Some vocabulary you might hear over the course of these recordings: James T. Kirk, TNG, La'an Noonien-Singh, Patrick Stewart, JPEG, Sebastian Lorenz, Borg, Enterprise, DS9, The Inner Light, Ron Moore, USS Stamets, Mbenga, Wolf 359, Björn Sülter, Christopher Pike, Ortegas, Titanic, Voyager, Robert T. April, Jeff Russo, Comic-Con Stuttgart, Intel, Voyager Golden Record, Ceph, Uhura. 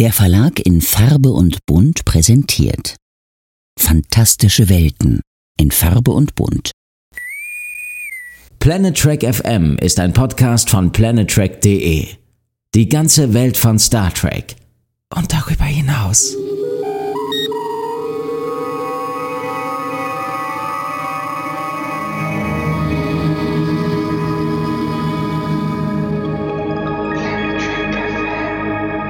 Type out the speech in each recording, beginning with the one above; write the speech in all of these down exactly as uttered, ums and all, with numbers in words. Der Verlag in Farbe und Bunt präsentiert Fantastische Welten in Farbe und Bunt. Planet Trek F M ist ein Podcast von planet trek punkt de. Die ganze Welt von Star Trek und darüber hinaus.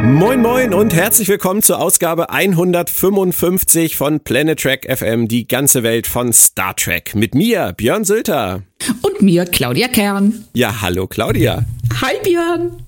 Moin moin und herzlich willkommen zur Ausgabe hundertfünfundfünfzig von Planet Trek F M, die ganze Welt von Star Trek. Mit mir, Björn Sülter. Und mir, Claudia Kern. Ja, hallo Claudia. Hi Björn.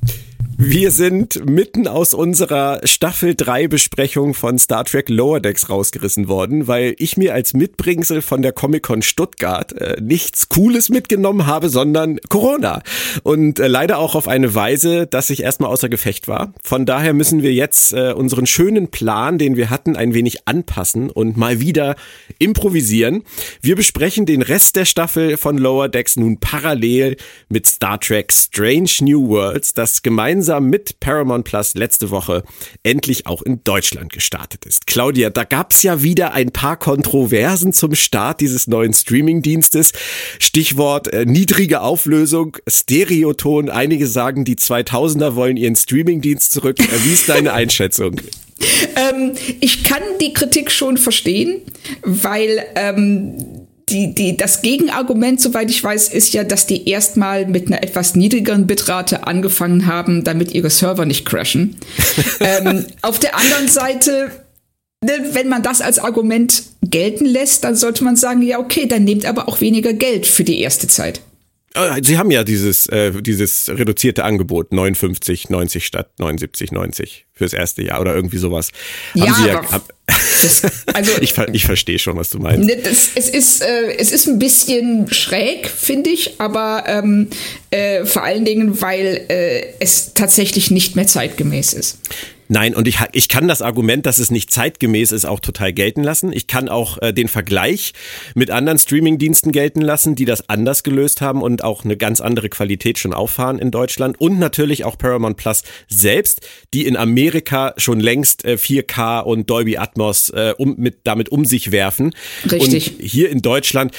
Wir sind mitten aus unserer Staffel drei Besprechung von Star Trek Lower Decks rausgerissen worden, weil ich mir als Mitbringsel von der Comic-Con Stuttgart äh, nichts Cooles mitgenommen habe, sondern Corona. Und äh, leider auch auf eine Weise, dass ich erstmal außer Gefecht war. Von daher müssen wir jetzt äh, unseren schönen Plan, den wir hatten, ein wenig anpassen und mal wieder improvisieren. Wir besprechen den Rest der Staffel von Lower Decks nun parallel mit Star Trek Strange New Worlds, das gemeinsam mit Paramount Plus letzte Woche endlich auch in Deutschland gestartet ist. Claudia, da gab's ja wieder ein paar Kontroversen zum Start dieses neuen Streaming-Dienstes. Stichwort äh, niedrige Auflösung, Stereoton. Einige sagen, die zweitausender wollen ihren Streaming-Dienst zurück. Wie ist deine Einschätzung? ähm, ich kann die Kritik schon verstehen, weil ähm Die, die, das Gegenargument, soweit ich weiß, ist ja, dass die erstmal mit einer etwas niedrigeren Bitrate angefangen haben, damit ihre Server nicht crashen. ähm, auf der anderen Seite, wenn man das als Argument gelten lässt, dann sollte man sagen, ja okay, dann nehmt aber auch weniger Geld für die erste Zeit. Sie haben ja dieses, äh, dieses reduzierte Angebot, neunundfünfzig neunzig statt neunundsiebzig neunzig fürs erste Jahr oder irgendwie sowas. Ja, haben Sie ja ab- das, also, ich, ich verstehe schon, was du meinst. Ne, das, es, ist, äh, es ist ein bisschen schräg, finde ich, aber ähm, äh, vor allen Dingen, weil äh, es tatsächlich nicht mehr zeitgemäß ist. Nein, und ich, ich kann das Argument, dass es nicht zeitgemäß ist, auch total gelten lassen. Ich kann auch äh, den Vergleich mit anderen Streamingdiensten gelten lassen, die das anders gelöst haben und auch eine ganz andere Qualität schon auffahren in Deutschland. Und natürlich auch Paramount Plus selbst, die in Amerika schon längst äh, vier K und Dolby Atmos äh, um, mit, damit um sich werfen. Richtig. Und hier in Deutschland...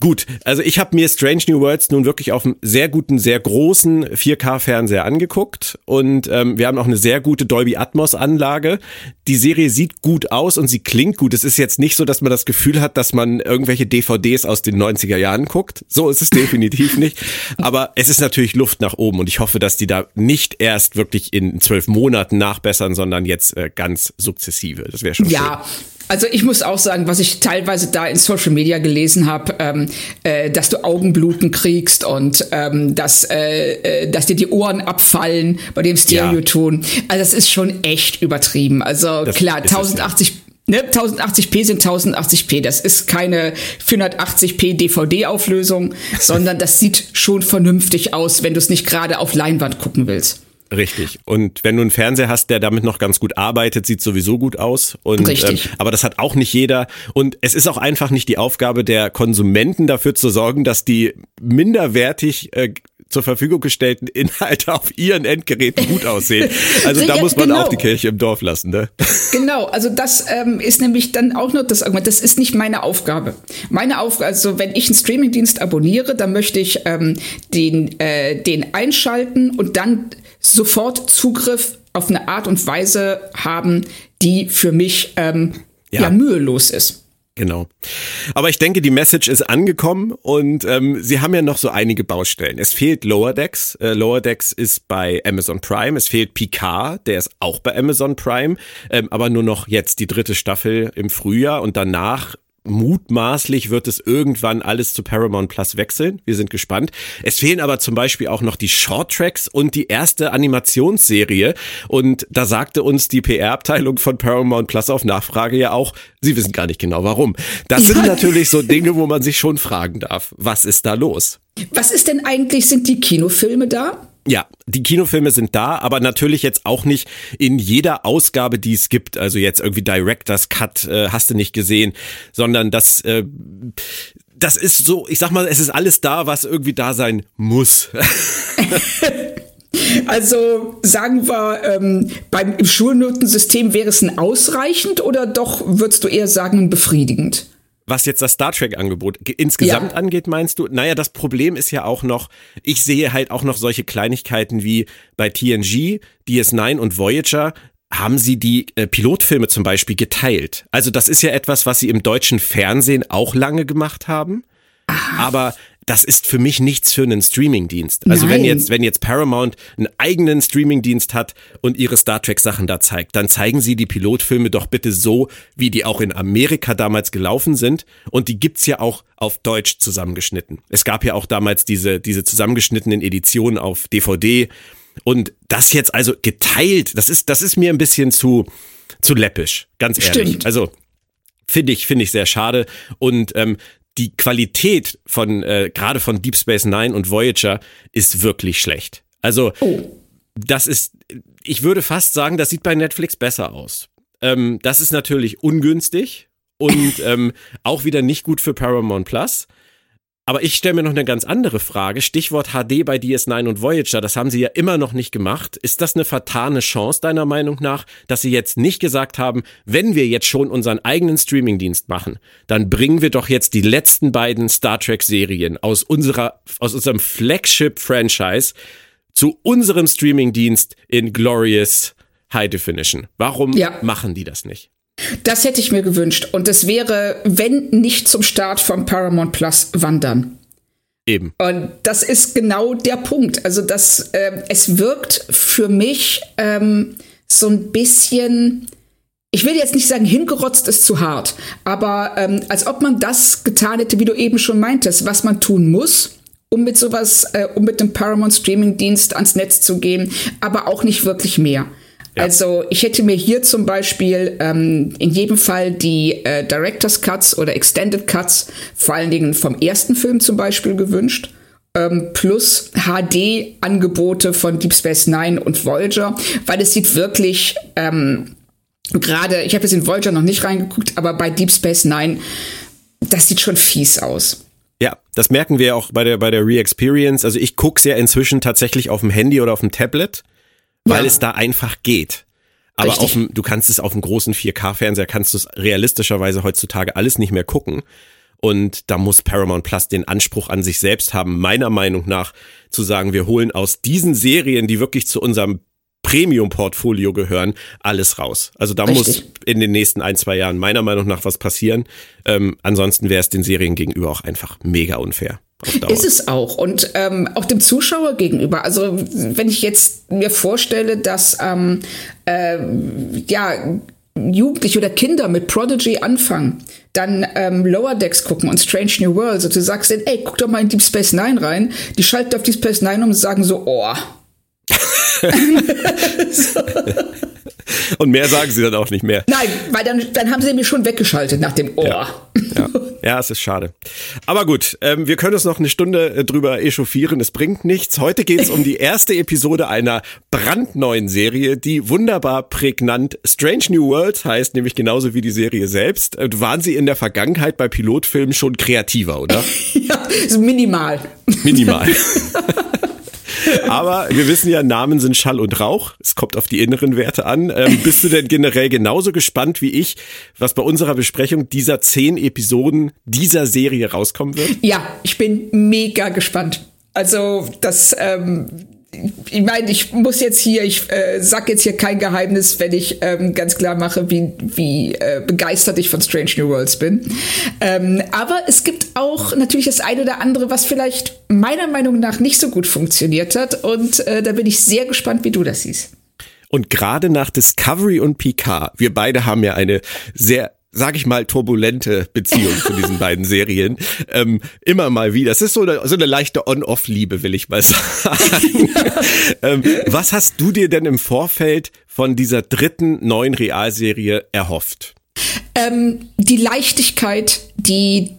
Gut, also ich habe mir Strange New Worlds nun wirklich auf einem sehr guten, sehr großen vier K-Fernseher angeguckt und ähm, wir haben auch eine sehr gute Dolby Atmos-Anlage. Die Serie sieht gut aus und sie klingt gut. Es ist jetzt nicht so, dass man das Gefühl hat, dass man irgendwelche D V Ds aus den neunziger Jahren guckt. So ist es definitiv nicht, aber es ist natürlich Luft nach oben und ich hoffe, dass die da nicht erst wirklich in zwölf Monaten nachbessern, sondern jetzt äh, ganz sukzessive. Das wäre schon ja. Schön. Also ich muss auch sagen, was ich teilweise da in Social Media gelesen habe, ähm, äh, dass du Augenbluten kriegst und ähm, dass, äh, äh, dass dir die Ohren abfallen bei dem Stereoton. Ja. Also das ist schon echt übertrieben. Also das klar, tausendachtzig, ja. ne, tausendachtzig p sind tausendachtzig p. Das ist keine vierhundertachtzig p D V D-Auflösung, sondern das sieht schon vernünftig aus, wenn du es nicht gerade auf Leinwand gucken willst. Richtig. Und wenn du einen Fernseher hast, der damit noch ganz gut arbeitet, sieht sowieso gut aus. Und, richtig. Ähm, aber das hat auch nicht jeder. Und es ist auch einfach nicht die Aufgabe der Konsumenten, dafür zu sorgen, dass die minderwertig äh, zur Verfügung gestellten Inhalte auf ihren Endgeräten gut aussehen. Also da ja, muss man genau. auch die Kirche im Dorf lassen, ne? Genau, also das ähm, ist nämlich dann auch noch das Argument, das ist nicht meine Aufgabe. Meine Aufgabe, also wenn ich einen Streamingdienst abonniere, dann möchte ich ähm, den, äh, den einschalten und dann sofort Zugriff auf eine Art und Weise haben, die für mich ähm, ja. ja mühelos ist. Genau. Aber ich denke, die Message ist angekommen und ähm, sie haben ja noch so einige Baustellen. Es fehlt Lower Decks. Äh, Lower Decks ist bei Amazon Prime. Es fehlt Picard, der ist auch bei Amazon Prime. Ähm, aber nur noch jetzt die dritte Staffel im Frühjahr und danach mutmaßlich wird es irgendwann alles zu Paramount Plus wechseln. Wir sind gespannt. Es fehlen aber zum Beispiel auch noch die Short Tracks und die erste Animationsserie. Und da sagte uns die P R-Abteilung von Paramount Plus auf Nachfrage ja auch, sie wissen gar nicht genau warum. Das sind ja. natürlich so Dinge, wo man sich schon fragen darf. Was ist da los? Was ist denn eigentlich, sind die Kinofilme da? Ja, die Kinofilme sind da, aber natürlich jetzt auch nicht in jeder Ausgabe, die es gibt. Also jetzt irgendwie Director's Cut, äh, hast du nicht gesehen, sondern das, äh, das ist so, ich sag mal, es ist alles da, was irgendwie da sein muss. Also sagen wir, ähm, beim Schulnotensystem wäre es ein ausreichend oder doch, würdest du eher sagen, befriedigend? Was jetzt das Star Trek-Angebot insgesamt ja. angeht, meinst du? Naja, das Problem ist ja auch noch, ich sehe halt auch noch solche Kleinigkeiten wie bei T N G, D S neun und Voyager haben sie die äh, Pilotfilme zum Beispiel geteilt. Also das ist ja etwas, was sie im deutschen Fernsehen auch lange gemacht haben, Ach. aber das ist für mich nichts für einen Streamingdienst. Also Nein. wenn jetzt wenn jetzt Paramount einen eigenen Streamingdienst hat und ihre Star Trek Sachen da zeigt, dann zeigen sie die Pilotfilme doch bitte so, wie die auch in Amerika damals gelaufen sind, und die gibt's ja auch auf Deutsch zusammengeschnitten. Es gab ja auch damals diese diese zusammengeschnittenen Editionen auf D V D, und das jetzt also geteilt, das ist das ist mir ein bisschen zu zu läppisch, ganz ehrlich. Stimmt. Also finde ich finde ich sehr schade, und ähm, die Qualität von, äh, gerade von Deep Space Nine und Voyager ist wirklich schlecht. Also, oh. das ist, ich würde fast sagen, das sieht bei Netflix besser aus. Ähm, das ist natürlich ungünstig und ähm, auch wieder nicht gut für Paramount Plus. Aber ich stelle mir noch eine ganz andere Frage. Stichwort H D bei D S neun und Voyager, das haben sie ja immer noch nicht gemacht. Ist das eine vertane Chance deiner Meinung nach, dass sie jetzt nicht gesagt haben, wenn wir jetzt schon unseren eigenen Streamingdienst machen, dann bringen wir doch jetzt die letzten beiden Star Trek-Serien aus unserer, aus unserem Flagship-Franchise zu unserem Streamingdienst in Glorious High Definition. Warum ja. machen die das nicht? Das hätte ich mir gewünscht. Und es wäre, wenn nicht zum Start von Paramount Plus, wann dann? Eben. Und das ist genau der Punkt. Also das, äh, es wirkt für mich ähm, so ein bisschen, ich will jetzt nicht sagen, hingerotzt ist zu hart, aber ähm, als ob man das getan hätte, wie du eben schon meintest, was man tun muss, um mit sowas, äh, um mit dem Paramount Streaming-Dienst ans Netz zu gehen, aber auch nicht wirklich mehr. Also ich hätte mir hier zum Beispiel ähm, in jedem Fall die äh, Director's Cuts oder Extended Cuts, vor allen Dingen vom ersten Film zum Beispiel, gewünscht, ähm, plus H D-Angebote von Deep Space Nine und Voyager, weil es sieht wirklich ähm, gerade, ich habe jetzt in Voyager noch nicht reingeguckt, aber bei Deep Space Nine, das sieht schon fies aus. Ja, das merken wir auch bei der, bei der Re-Experience. Also ich gucke es ja inzwischen tatsächlich auf dem Handy oder auf dem Tablet, weil ja. es da einfach geht. Aber auf dem, du kannst es auf dem großen vier K-Fernseher, kannst du es realistischerweise heutzutage alles nicht mehr gucken. Und da muss Paramount Plus den Anspruch an sich selbst haben, meiner Meinung nach, zu sagen, wir holen aus diesen Serien, die wirklich zu unserem Premium-Portfolio gehören, alles raus. Also da Richtig. Muss in den nächsten ein, zwei Jahren meiner Meinung nach was passieren. Ähm, ansonsten wäre es den Serien gegenüber auch einfach mega unfair. Ist es auch. Und ähm, auch dem Zuschauer gegenüber. Also wenn ich jetzt mir vorstelle, dass ähm, äh, ja, Jugendliche oder Kinder mit Prodigy anfangen, dann ähm, Lower Decks gucken und Strange New Worlds, und du sagst denen, ey, guck doch mal in Deep Space Nine rein. Die schalten auf Deep Space Nine um und sagen so, oh. so. Und mehr sagen sie dann auch nicht mehr. Nein, weil dann, dann haben sie mich schon weggeschaltet nach dem Ohr. Ja, ja. ja es ist schade. Aber gut, ähm, wir können uns noch eine Stunde drüber echauffieren. Es bringt nichts. Heute geht es um die erste Episode einer brandneuen Serie, die wunderbar prägnant Strange New Worlds heißt, nämlich genauso wie die Serie selbst. Und waren sie in der Vergangenheit bei Pilotfilmen schon kreativer, oder? ja, so minimal. Minimal. Aber wir wissen ja, Namen sind Schall und Rauch. Es kommt auf die inneren Werte an. Ähm, bist du denn generell genauso gespannt wie ich, was bei unserer Besprechung dieser zehn Episoden dieser Serie rauskommen wird? Ja, ich bin mega gespannt. Also das, ähm, ich meine, ich muss jetzt hier, ich äh, sag jetzt hier kein Geheimnis, wenn ich ähm, ganz klar mache, wie, wie äh, begeistert ich von Strange New Worlds bin. Ähm, aber es gibt auch natürlich das eine oder andere, was vielleicht meiner Meinung nach nicht so gut funktioniert hat. Und äh, da bin ich sehr gespannt, wie du das siehst. Und gerade nach Discovery und Picard, wir beide haben ja eine sehr, sag ich mal, turbulente Beziehung zu diesen beiden Serien. Ähm, immer mal wieder. Das ist so eine, so eine leichte On-Off-Liebe, will ich mal sagen. ähm, was hast du dir denn im Vorfeld von dieser dritten neuen Realserie erhofft? Ähm, die Leichtigkeit, die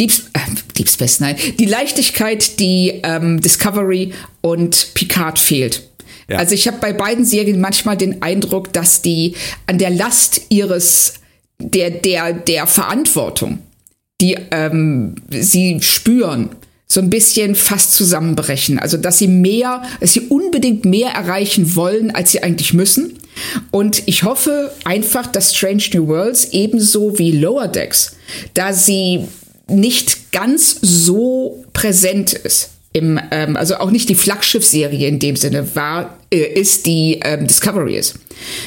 Deep, äh, Deep Space Nine, die Leichtigkeit, die ähm, Discovery und Picard fehlt. Ja. Also ich habe bei beiden Serien manchmal den Eindruck, dass die an der Last ihres der, der, der Verantwortung, die ähm, sie spüren, so ein bisschen fast zusammenbrechen. Also, dass sie mehr, dass sie unbedingt mehr erreichen wollen, als sie eigentlich müssen. Und ich hoffe einfach, dass Strange New Worlds ebenso wie Lower Decks, da sie nicht ganz so präsent ist. Im, ähm, also auch nicht die Flaggschiff-Serie in dem Sinne war, äh, ist, die ähm, Discovery ist.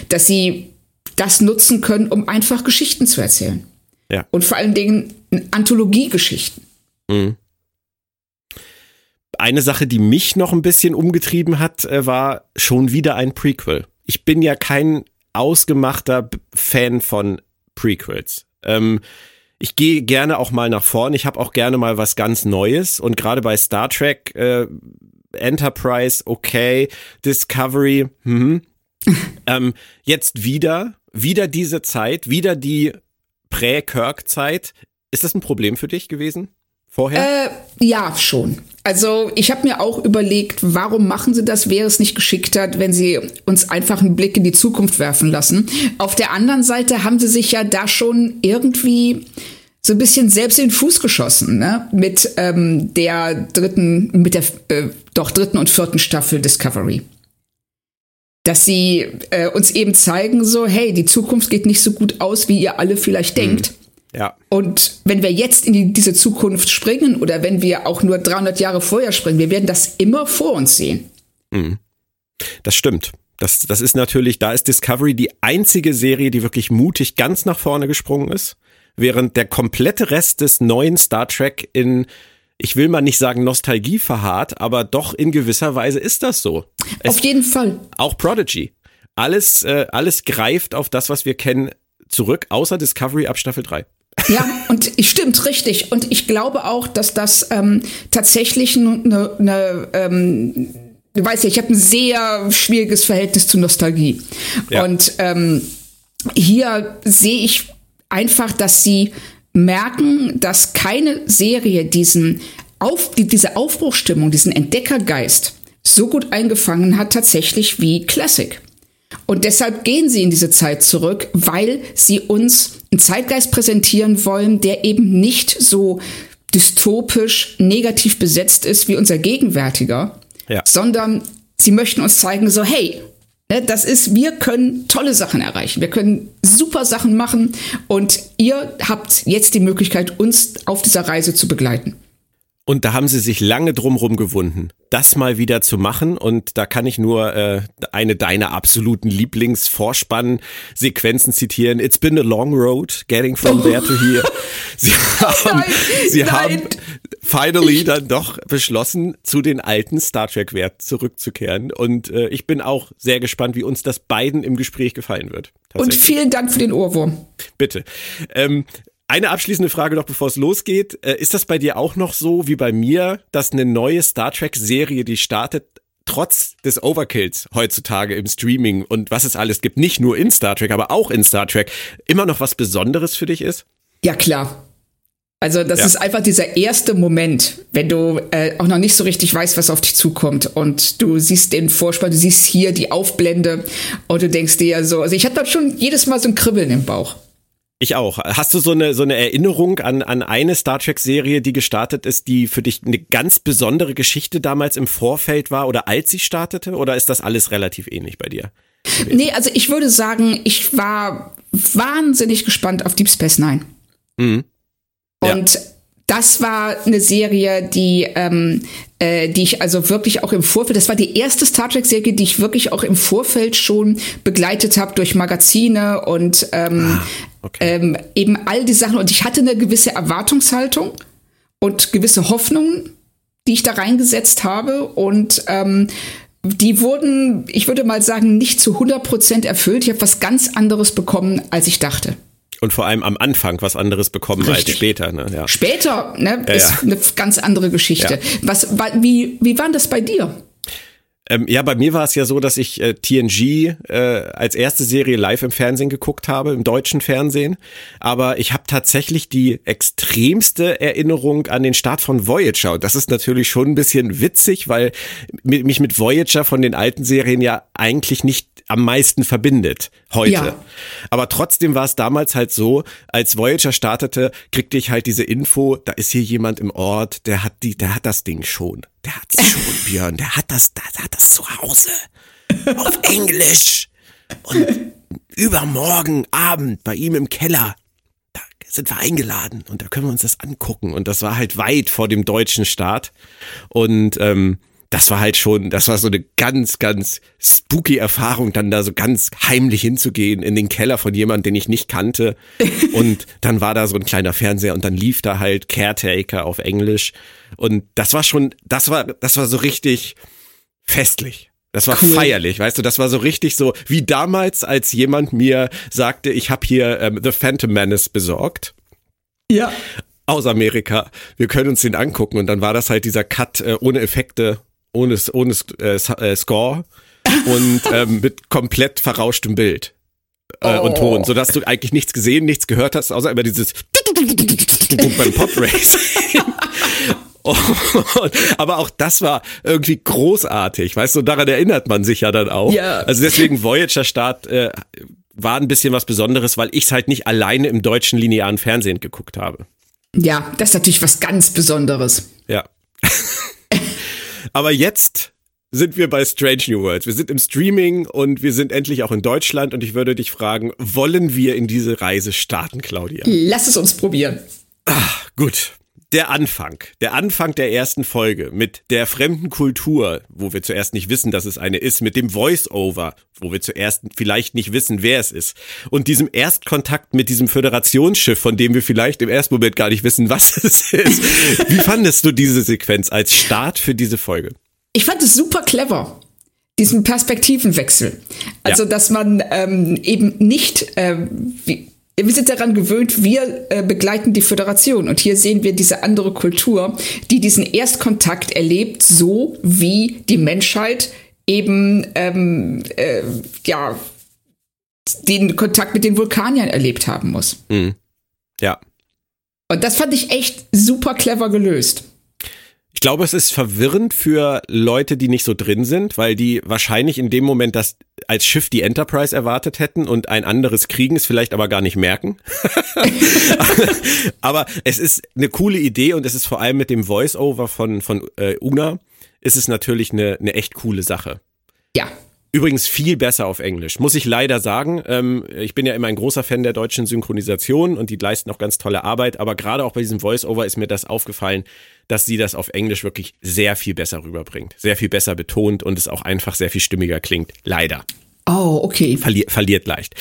Dass sie das nutzen können, um einfach Geschichten zu erzählen. Ja. Und vor allen Dingen Anthologiegeschichten. Mhm. Eine Sache, die mich noch ein bisschen umgetrieben hat, war schon wieder ein Prequel. Ich bin ja kein ausgemachter Fan von Prequels. Ähm, ich gehe gerne auch mal nach vorn. Ich habe auch gerne mal was ganz Neues. Und gerade bei Star Trek, äh, Enterprise, okay, Discovery, hm. ähm, jetzt wieder, wieder diese Zeit, wieder die Prä-Kirk-Zeit. Ist das ein Problem für dich gewesen vorher? Äh, ja, schon. Also ich habe mir auch überlegt, warum machen sie das? Wäre es nicht geschickter, wenn sie uns einfach einen Blick in die Zukunft werfen lassen? Auf der anderen Seite haben sie sich ja da schon irgendwie so ein bisschen selbst in den Fuß geschossen, ne? Mit ähm, der dritten, mit der äh, doch dritten und vierten Staffel Discovery. Dass sie äh, uns eben zeigen, so, hey, die Zukunft geht nicht so gut aus, wie ihr alle vielleicht mhm. denkt. Ja. Und wenn wir jetzt in die, diese Zukunft springen oder wenn wir auch nur dreihundert Jahre vorher springen, wir werden das immer vor uns sehen. Mhm. Das stimmt. Das, das ist natürlich, da ist Discovery die einzige Serie, die wirklich mutig ganz nach vorne gesprungen ist, während der komplette Rest des neuen Star Trek in, ich will mal nicht sagen Nostalgie verharrt, aber doch in gewisser Weise ist das so. Es, auf jeden Fall. Auch Prodigy. Alles, äh, alles greift auf das, was wir kennen, zurück, außer Discovery ab Staffel drei. Ja, und stimmt, richtig. Und ich glaube auch, dass das ähm, tatsächlich eine, ne, ähm, du weißt ja, ich habe ein sehr schwieriges Verhältnis zu Nostalgie. Ja. Und ähm, hier sehe ich einfach, dass sie merken, dass keine Serie diesen Auf, diese Aufbruchstimmung, diesen Entdeckergeist so gut eingefangen hat, tatsächlich wie Classic. Und deshalb gehen sie in diese Zeit zurück, weil sie uns einen Zeitgeist präsentieren wollen, der eben nicht so dystopisch negativ besetzt ist wie unser gegenwärtiger, ja. Sondern sie möchten uns zeigen, so hey, ne, das ist, wir können tolle Sachen erreichen, wir können super Sachen machen und ihr habt jetzt die Möglichkeit, uns auf dieser Reise zu begleiten. Und da haben sie sich lange drumrum gewunden, das mal wieder zu machen. Und da kann ich nur äh, eine deiner absoluten Lieblingsvorspann-Sequenzen zitieren. It's been a long road, getting from there to here. Sie haben, nein, sie nein. haben finally dann doch beschlossen, zu den alten Star Trek-Werten zurückzukehren. Und äh, ich bin auch sehr gespannt, wie uns das beiden im Gespräch gefallen wird. Und vielen Dank für den Ohrwurm. Bitte. Ähm, Eine abschließende Frage noch, bevor es losgeht. Ist das bei dir auch noch so wie bei mir, dass eine neue Star Trek-Serie, die startet, trotz des Overkills heutzutage im Streaming und was es alles gibt, nicht nur in Star Trek, aber auch in Star Trek, immer noch was Besonderes für dich ist? Ja, klar. Also das ja. ist einfach dieser erste Moment, wenn du äh, auch noch nicht so richtig weißt, was auf dich zukommt und du siehst den Vorspann, du siehst hier die Aufblende und du denkst dir so, also ich hatte schon jedes Mal so ein Kribbeln im Bauch. Ich auch. Hast du so eine so eine Erinnerung an an eine Star Trek Serie, die gestartet ist, die für dich eine ganz besondere Geschichte damals im Vorfeld war oder als sie startete? Oder ist das alles relativ ähnlich bei dir? Nee, also ich würde sagen, ich war wahnsinnig gespannt auf Deep Space Nine. Mhm. Ja. Und das war eine Serie, die ähm, äh, die ich also wirklich auch im Vorfeld, das war die erste Star Trek-Serie, die ich wirklich auch im Vorfeld schon begleitet habe durch Magazine und ähm, ah, okay. ähm, eben all die Sachen. Und ich hatte eine gewisse Erwartungshaltung und gewisse Hoffnungen, die ich da reingesetzt habe. Und ähm, die wurden, ich würde mal sagen, nicht zu hundert Prozent erfüllt. Ich habe was ganz anderes bekommen, als ich dachte. Und vor allem am Anfang was anderes bekommen Richtig. Als später. Ne? Ja. Später ne, ja, ist ja. eine ganz andere Geschichte. Ja. Was, wa, wie, wie war denn das bei dir? Ähm, ja, bei mir war es ja so, dass ich äh, T N G äh, als erste Serie live im Fernsehen geguckt habe, im deutschen Fernsehen. Aber ich habe tatsächlich die extremste Erinnerung an den Start von Voyager. Und das ist natürlich schon ein bisschen witzig, weil mich mit Voyager von den alten Serien ja eigentlich nicht am meisten verbindet heute. Ja. Aber trotzdem war es damals halt so, als Voyager startete, kriegte ich halt diese Info, da ist hier jemand im Ort, der hat die, der hat das Ding schon. Der hat's schon, Björn, der hat das, der hat das zu Hause. Auf Englisch. Und übermorgen Abend bei ihm im Keller. Sind wir eingeladen und da können wir uns das angucken. Und das war halt weit vor dem deutschen Start. Und ähm, das war halt schon, das war so eine ganz, ganz spooky Erfahrung, dann da so ganz heimlich hinzugehen in den Keller von jemandem, den ich nicht kannte. Und dann war da so ein kleiner Fernseher und dann lief da halt Caretaker auf Englisch. Und das war schon, das war, das war so richtig festlich. Das war cool. Feierlich, weißt du, das war so richtig so, wie damals, als jemand mir sagte, ich habe hier ähm, The Phantom Menace besorgt. Ja. Aus Amerika, wir können uns den angucken und dann war das halt dieser Cut äh, ohne Effekte, ohne, ohne äh, Score und ähm, mit komplett verrauschtem Bild äh, oh. und Ton, sodass du eigentlich nichts gesehen, nichts gehört hast, außer immer dieses beim Podrace. Aber auch das war irgendwie großartig, weißt du, daran erinnert man sich ja dann auch. Yeah. Also deswegen Voyager-Start äh, war ein bisschen was Besonderes, weil ich es halt nicht alleine im deutschen linearen Fernsehen geguckt habe. Ja, das ist natürlich was ganz Besonderes. Ja. Aber jetzt sind wir bei Strange New Worlds. Wir sind im Streaming und wir sind endlich auch in Deutschland und ich würde dich fragen, wollen wir in diese Reise starten, Claudia? Lass es uns probieren. Ach, gut. Der Anfang, der Anfang der ersten Folge mit der fremden Kultur, wo wir zuerst nicht wissen, dass es eine ist, mit dem Voice-Over, wo wir zuerst vielleicht nicht wissen, wer es ist und diesem Erstkontakt mit diesem Föderationsschiff, von dem wir vielleicht im ersten Moment gar nicht wissen, was es ist. Wie fandest du diese Sequenz als Start für diese Folge? Ich fand es super clever. Diesen Perspektivenwechsel. Also, ja. dass man ähm, eben nicht... Ähm, wie Wir sind daran gewöhnt, wir äh, begleiten die Föderation und hier sehen wir diese andere Kultur, die diesen Erstkontakt erlebt, so wie die Menschheit eben ähm, äh, ja den Kontakt mit den Vulkaniern erlebt haben muss. Mhm. Ja. Und das fand ich echt super clever gelöst. Ich glaube, es ist verwirrend für Leute, die nicht so drin sind, weil die wahrscheinlich in dem Moment das als Schiff die Enterprise erwartet hätten und ein anderes kriegen, es vielleicht aber gar nicht merken. Aber es ist eine coole Idee und es ist vor allem mit dem Voice-Over von, von äh, Una, ist es natürlich eine, eine echt coole Sache. Ja. Übrigens viel besser auf Englisch, muss ich leider sagen. Ähm, ich bin ja immer ein großer Fan der deutschen Synchronisation und die leisten auch ganz tolle Arbeit, aber gerade auch bei diesem Voice-Over ist mir das aufgefallen, dass sie das auf Englisch wirklich sehr viel besser rüberbringt, sehr viel besser betont und es auch einfach sehr viel stimmiger klingt. Leider. Oh, okay. Verli- verliert leicht.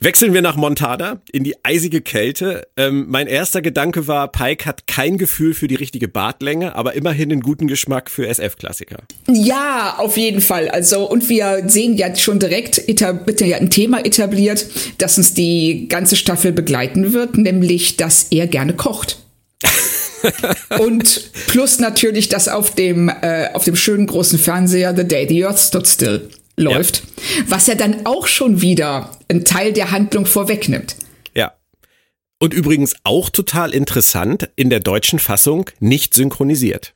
Wechseln wir nach Montana, in die eisige Kälte. Ähm, mein erster Gedanke war, Pike hat kein Gefühl für die richtige Bartlänge, aber immerhin einen guten Geschmack für S F-Klassiker. Ja, auf jeden Fall. Also, und wir sehen ja schon direkt, wird ja ein Thema etabliert, das uns die ganze Staffel begleiten wird, nämlich, dass er gerne kocht. Und plus natürlich, dass auf dem, äh, auf dem schönen großen Fernseher The Day the Earth Stood Still läuft, ja. Was ja dann auch schon wieder einen Teil der Handlung vorwegnimmt. Ja. Und übrigens auch total interessant, in der deutschen Fassung nicht synchronisiert.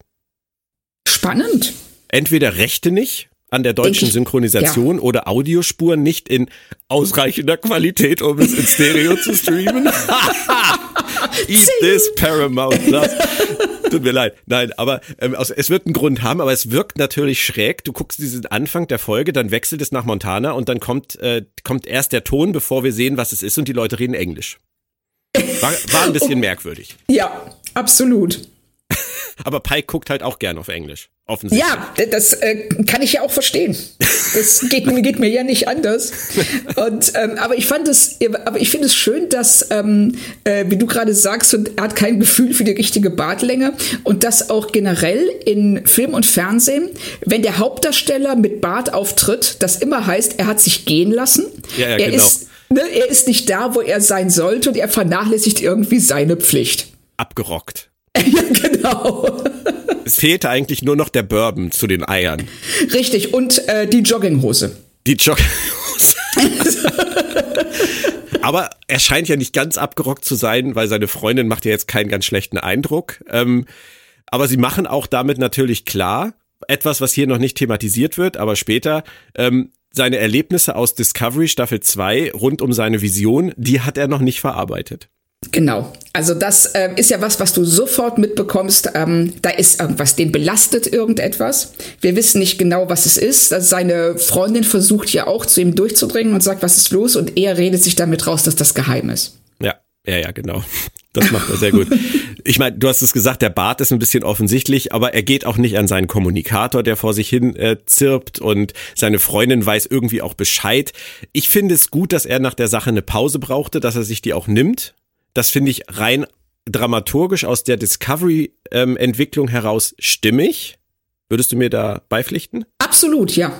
Spannend. Entweder Rechte nicht an der deutschen ich, Synchronisation ja. oder Audiospuren nicht in ausreichender Qualität, um es in Stereo zu streamen. Eat this Paramount Plus. Tut mir leid. Nein, aber ähm, also es wird einen Grund haben, aber es wirkt natürlich schräg. Du guckst diesen Anfang der Folge, dann wechselt es nach Montana und dann kommt, äh, kommt erst der Ton, bevor wir sehen, was es ist und die Leute reden Englisch. War, war ein bisschen oh, merkwürdig. Ja, absolut. Aber Pike guckt halt auch gern auf Englisch. Offensichtlich. Ja, das äh, kann ich ja auch verstehen. Das geht, geht mir ja nicht anders. Und, ähm, aber ich fand es, aber ich finde es schön, dass, ähm, äh, wie du gerade sagst, er hat kein Gefühl für die richtige Bartlänge und das auch generell in Film und Fernsehen, wenn der Hauptdarsteller mit Bart auftritt, das immer heißt, er hat sich gehen lassen. Ja, ja, er genau. Ist, ne, er ist nicht da, wo er sein sollte und er vernachlässigt irgendwie seine Pflicht. Abgerockt. Ja, genau. Es fehlte eigentlich nur noch der Bourbon zu den Eiern. Richtig, und äh, die Jogginghose. Die Jogginghose. Aber er scheint ja nicht ganz abgerockt zu sein, weil seine Freundin macht ja jetzt keinen ganz schlechten Eindruck. Ähm, aber sie machen auch damit natürlich klar, etwas, was hier noch nicht thematisiert wird, aber später, ähm, seine Erlebnisse aus Discovery Staffel zwei rund um seine Vision, die hat er noch nicht verarbeitet. Genau, also das äh, ist ja was, was du sofort mitbekommst, ähm, da ist irgendwas, den belastet irgendetwas, wir wissen nicht genau, was es ist, also seine Freundin versucht ja auch zu ihm durchzudringen und sagt, was ist los, und er redet sich damit raus, dass das geheim ist. Ja, ja, ja, genau, das macht er sehr gut. Ich meine, du hast es gesagt, der Bart ist ein bisschen offensichtlich, aber er geht auch nicht an seinen Kommunikator, der vor sich hin äh, zirpt, und seine Freundin weiß irgendwie auch Bescheid. Ich finde es gut, dass er nach der Sache eine Pause brauchte, dass er sich die auch nimmt. Das finde ich rein dramaturgisch aus der Discovery-Entwicklung ähm, heraus stimmig. Würdest du mir da beipflichten? Absolut, ja.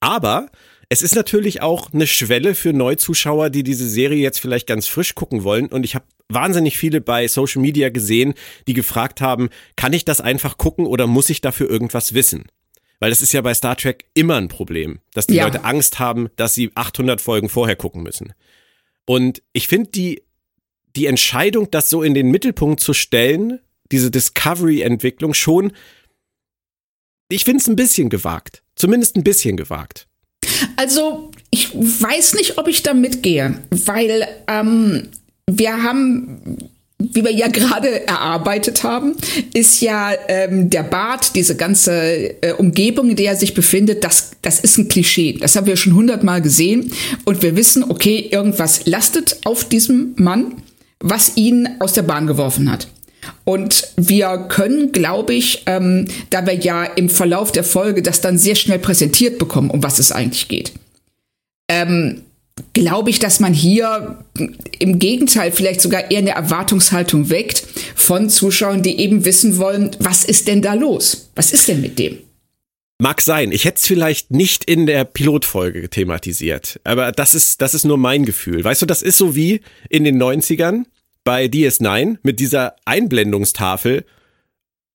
Aber es ist natürlich auch eine Schwelle für Neuzuschauer, die diese Serie jetzt vielleicht ganz frisch gucken wollen. Und ich habe wahnsinnig viele bei Social Media gesehen, die gefragt haben, kann ich das einfach gucken oder muss ich dafür irgendwas wissen? Weil das ist ja bei Star Trek immer ein Problem, dass die ja. Leute Angst haben, dass sie achthundert Folgen vorher gucken müssen. Und ich finde die... die Entscheidung, das so in den Mittelpunkt zu stellen, diese Discovery-Entwicklung schon, ich finde es ein bisschen gewagt. Zumindest ein bisschen gewagt. Also, ich weiß nicht, ob ich da mitgehe, weil ähm, wir haben, wie wir ja gerade erarbeitet haben, ist ja ähm, der Bart, diese ganze äh, Umgebung, in der er sich befindet, das, das ist ein Klischee. Das haben wir schon hundertmal gesehen und wir wissen, okay, irgendwas lastet auf diesem Mann, was ihn aus der Bahn geworfen hat. Und wir können, glaube ich, ähm, da wir ja im Verlauf der Folge das dann sehr schnell präsentiert bekommen, um was es eigentlich geht, ähm, glaube ich, dass man hier im Gegenteil vielleicht sogar eher eine Erwartungshaltung weckt von Zuschauern, die eben wissen wollen, was ist denn da los? Was ist denn mit dem? Mag sein. Ich hätte es vielleicht nicht in der Pilotfolge thematisiert. Aber das ist, das ist nur mein Gefühl. Weißt du, das ist so wie in den neunzigern bei D S neun mit dieser Einblendungstafel.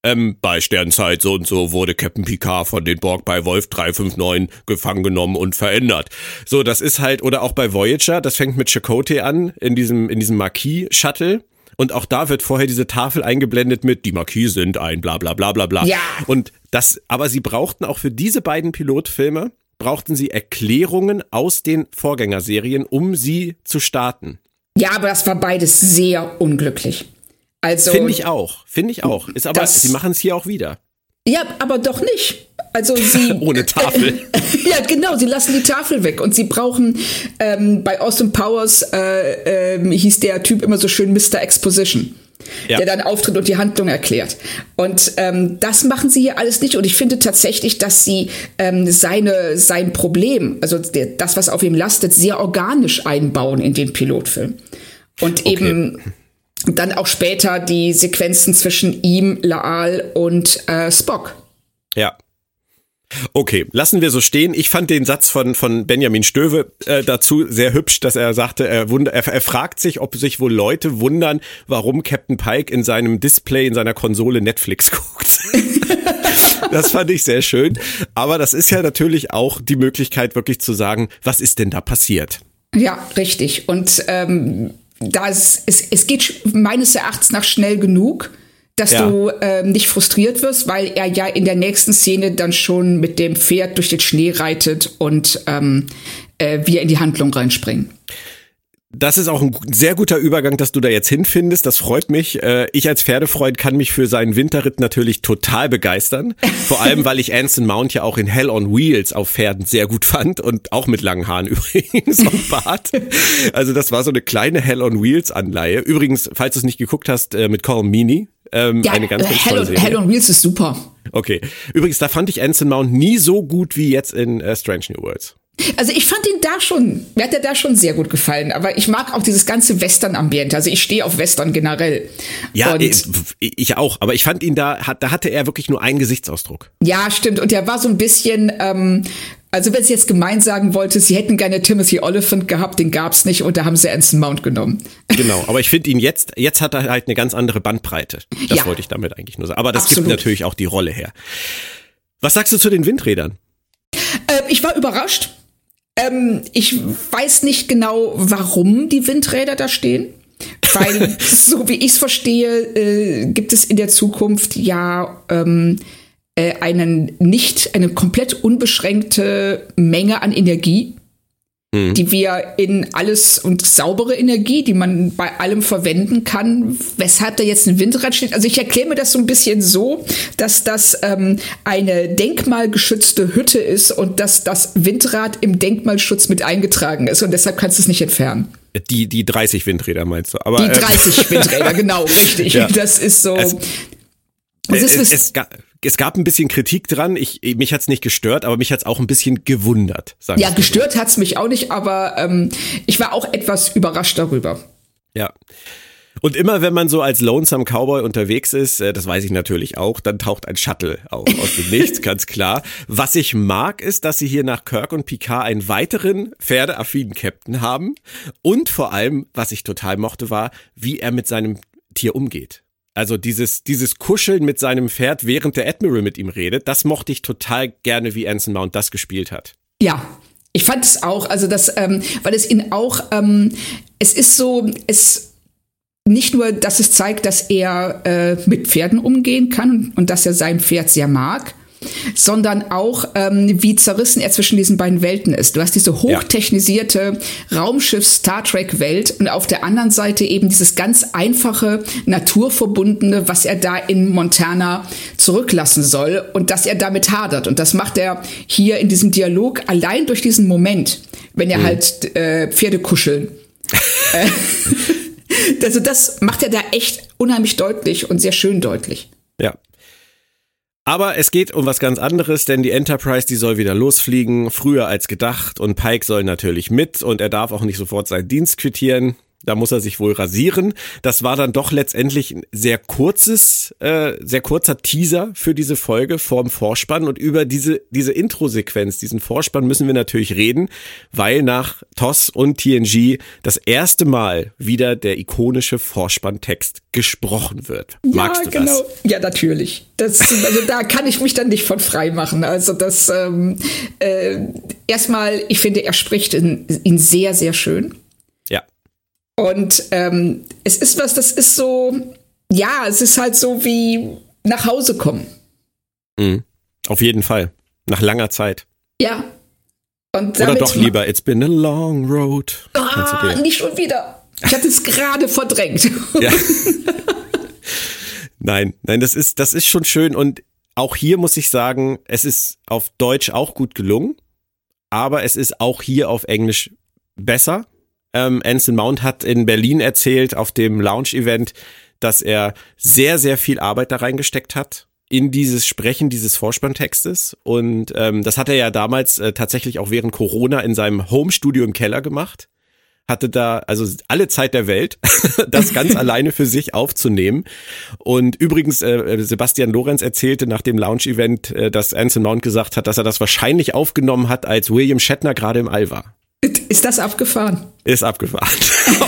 Ähm, bei Sternzeit so und so wurde Captain Picard von den Borg bei Wolf drei fünf neun gefangen genommen und verändert. So, das ist halt, oder auch bei Voyager, das fängt mit Chakotay an, in diesem, in diesem Marquis-Shuttle. Und auch da wird vorher diese Tafel eingeblendet mit, die Marquis sind ein bla bla bla bla bla. Ja. Und das, aber sie brauchten auch für diese beiden Pilotfilme, brauchten sie Erklärungen aus den Vorgängerserien, um sie zu starten. Ja, aber das war beides sehr unglücklich. Also, finde ich auch, finde ich auch. Ist aber, das, sie machen es hier auch wieder. Ja, aber doch nicht. Also sie ohne Tafel. Äh, ja, genau, sie lassen die Tafel weg. Und sie brauchen, ähm, bei Austin Powers äh, äh, hieß der Typ immer so schön Mister Exposition, ja. Der dann auftritt und die Handlung erklärt. Und ähm, das machen sie hier alles nicht. Und ich finde tatsächlich, dass sie ähm, seine, sein Problem, also der, das, was auf ihm lastet, sehr organisch einbauen in den Pilotfilm. Und okay. eben... Und dann auch später die Sequenzen zwischen ihm, La'al und äh, Spock. Ja. Okay, lassen wir so stehen. Ich fand den Satz von, von Benjamin Stöwe äh, dazu sehr hübsch, dass er sagte, er, wund- er, er fragt sich, ob sich wohl Leute wundern, warum Captain Pike in seinem Display, in seiner Konsole Netflix guckt. Das fand ich sehr schön. Aber das ist ja natürlich auch die Möglichkeit, wirklich zu sagen, was ist denn da passiert? Ja, richtig. Und ähm Das, es, es geht meines Erachtens nach schnell genug, dass ja. du äh, nicht frustriert wirst, weil er ja in der nächsten Szene dann schon mit dem Pferd durch den Schnee reitet und ähm, äh, wir in die Handlung reinspringen. Das ist auch ein sehr guter Übergang, dass du da jetzt hinfindest. Das freut mich. Ich als Pferdefreund kann mich für seinen Winterritt natürlich total begeistern. Vor allem, weil ich Anson Mount ja auch in Hell on Wheels auf Pferden sehr gut fand. Und auch mit langen Haaren übrigens und Bart. Also das war so eine kleine Hell on Wheels Anleihe. Übrigens, falls du es nicht geguckt hast, mit Colm Meaney. Ähm, ja, eine ganz, ganz Hell, tolle Serie. Hell on Wheels ist super. Okay. Übrigens, da fand ich Anson Mount nie so gut wie jetzt in uh, Strange New Worlds. Also ich fand ihn da schon, mir hat er da schon sehr gut gefallen, aber ich mag auch dieses ganze Western-Ambiente, also ich stehe auf Western generell. Ja, und ich, ich auch, aber ich fand ihn da, da hatte er wirklich nur einen Gesichtsausdruck. Ja, stimmt, und der war so ein bisschen, ähm, also wenn sie jetzt gemein sagen wollte, sie hätten gerne Timothy Oliphant gehabt, den gab's nicht und da haben sie Anson Mount genommen. Genau, aber ich finde ihn jetzt, jetzt hat er halt eine ganz andere Bandbreite, das ja. wollte ich damit eigentlich nur sagen, aber das Absolut. Gibt natürlich auch die Rolle her. Was sagst du zu den Windrädern? Äh, ich war überrascht. Ähm, ich weiß nicht genau, warum die Windräder da stehen, weil so wie ich es verstehe, äh, gibt es in der Zukunft ja ähm, äh, einen nicht, eine komplett unbeschränkte Menge an Energie, mhm. die wir in alles und saubere Energie, die man bei allem verwenden kann, weshalb da jetzt ein Windrad steht. Also ich erkläre mir das so ein bisschen so, dass das ähm, eine denkmalgeschützte Hütte ist und dass das Windrad im Denkmalschutz mit eingetragen ist und deshalb kannst du es nicht entfernen. Die, die dreißig Windräder meinst du? Aber, die dreißig äh, Windräder, genau, richtig. Ja. Das ist so. Es, das ist es, es, ga, es gab ein bisschen Kritik dran. Ich, mich hat's nicht gestört, aber mich hat's auch ein bisschen gewundert. Sagen ja, gestört so. Hat's mich auch nicht, aber ähm, ich war auch etwas überrascht darüber. Ja. Und immer, wenn man so als Lonesome Cowboy unterwegs ist, das weiß ich natürlich auch, dann taucht ein Shuttle auf aus dem Nichts, ganz klar. Was ich mag, ist, dass sie hier nach Kirk und Picard einen weiteren pferdeaffinen Captain haben. Und vor allem, was ich total mochte, war, wie er mit seinem Tier umgeht. Also dieses dieses Kuscheln mit seinem Pferd, während der Admiral mit ihm redet, das mochte ich total gerne, wie Anson Mount das gespielt hat. Ja, ich fand es auch, also das, ähm, weil es ihn auch, ähm, es ist so, es nicht nur, dass es zeigt, dass er äh, mit Pferden umgehen kann und dass er sein Pferd sehr mag, sondern auch, ähm, wie zerrissen er zwischen diesen beiden Welten ist. Du hast diese hochtechnisierte ja. Raumschiff-Star Trek-Welt und auf der anderen Seite eben dieses ganz einfache, naturverbundene, was er da in Montana zurücklassen soll und dass er damit hadert. Und das macht er hier in diesem Dialog allein durch diesen Moment, wenn er mhm. halt äh, Pferde kuscheln. Also das macht er da echt unheimlich deutlich und sehr schön deutlich. Ja. Aber es geht um was ganz anderes, denn die Enterprise, die soll wieder losfliegen, früher als gedacht. Und Pike soll natürlich mit und er darf auch nicht sofort seinen Dienst quittieren. Da muss er sich wohl rasieren. Das war dann doch letztendlich ein sehr kurzes, äh, sehr kurzer Teaser für diese Folge vorm Vorspann. Und über diese, diese Intro-Sequenz, diesen Vorspann müssen wir natürlich reden, weil nach T O S und T N G das erste Mal wieder der ikonische Vorspanntext gesprochen wird. Magst ja, du genau. das? Ja, natürlich. Das, also da kann ich mich dann nicht von frei machen. Also das, ähm, äh, erstmal, ich finde, er spricht ihn, ihn sehr, sehr schön. Und ähm, es ist was, das ist so, ja, es ist halt so wie nach Hause kommen. Mhm. Auf jeden Fall. Nach langer Zeit. Ja. Und damit oder doch lieber, it's been a long road. Ah, okay. Nicht schon wieder. Ich hatte es gerade verdrängt. Ja. Nein, nein, das ist, das ist schon schön. Und auch hier muss ich sagen, es ist auf Deutsch auch gut gelungen. Aber es ist auch hier auf Englisch besser. Ähm, Anson Mount hat in Berlin erzählt, auf dem Lounge-Event, dass er sehr, sehr viel Arbeit da reingesteckt hat in dieses Sprechen dieses Vorspanntextes. Und ähm, das hat er ja damals äh, tatsächlich auch während Corona in seinem Home-Studio im Keller gemacht. Hatte da also alle Zeit der Welt, das ganz alleine für sich aufzunehmen. Und übrigens, äh, Sebastian Lorenz erzählte nach dem Lounge-Event, äh, dass Anson Mount gesagt hat, dass er das wahrscheinlich aufgenommen hat, als William Shatner gerade im All war. Ist das abgefahren? Ist abgefahren,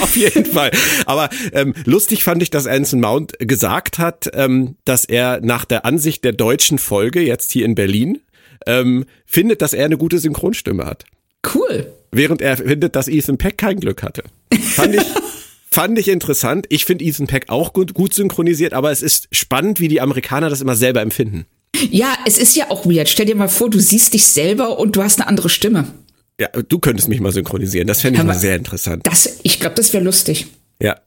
auf jeden Fall. Aber ähm, lustig fand ich, dass Anson Mount gesagt hat, ähm, dass er nach der Ansicht der deutschen Folge jetzt hier in Berlin ähm, findet, dass er eine gute Synchronstimme hat. Cool. Während er findet, dass Ethan Peck kein Glück hatte. Fand ich, fand ich interessant. Ich finde Ethan Peck auch gut, gut synchronisiert, aber es ist spannend, wie die Amerikaner das immer selber empfinden. Ja, es ist ja auch weird. Stell dir mal vor, du siehst dich selber und du hast eine andere Stimme. Ja, du könntest mich mal synchronisieren. Das fände ich mal sehr interessant. Das, ich glaube, das wäre lustig. Ja.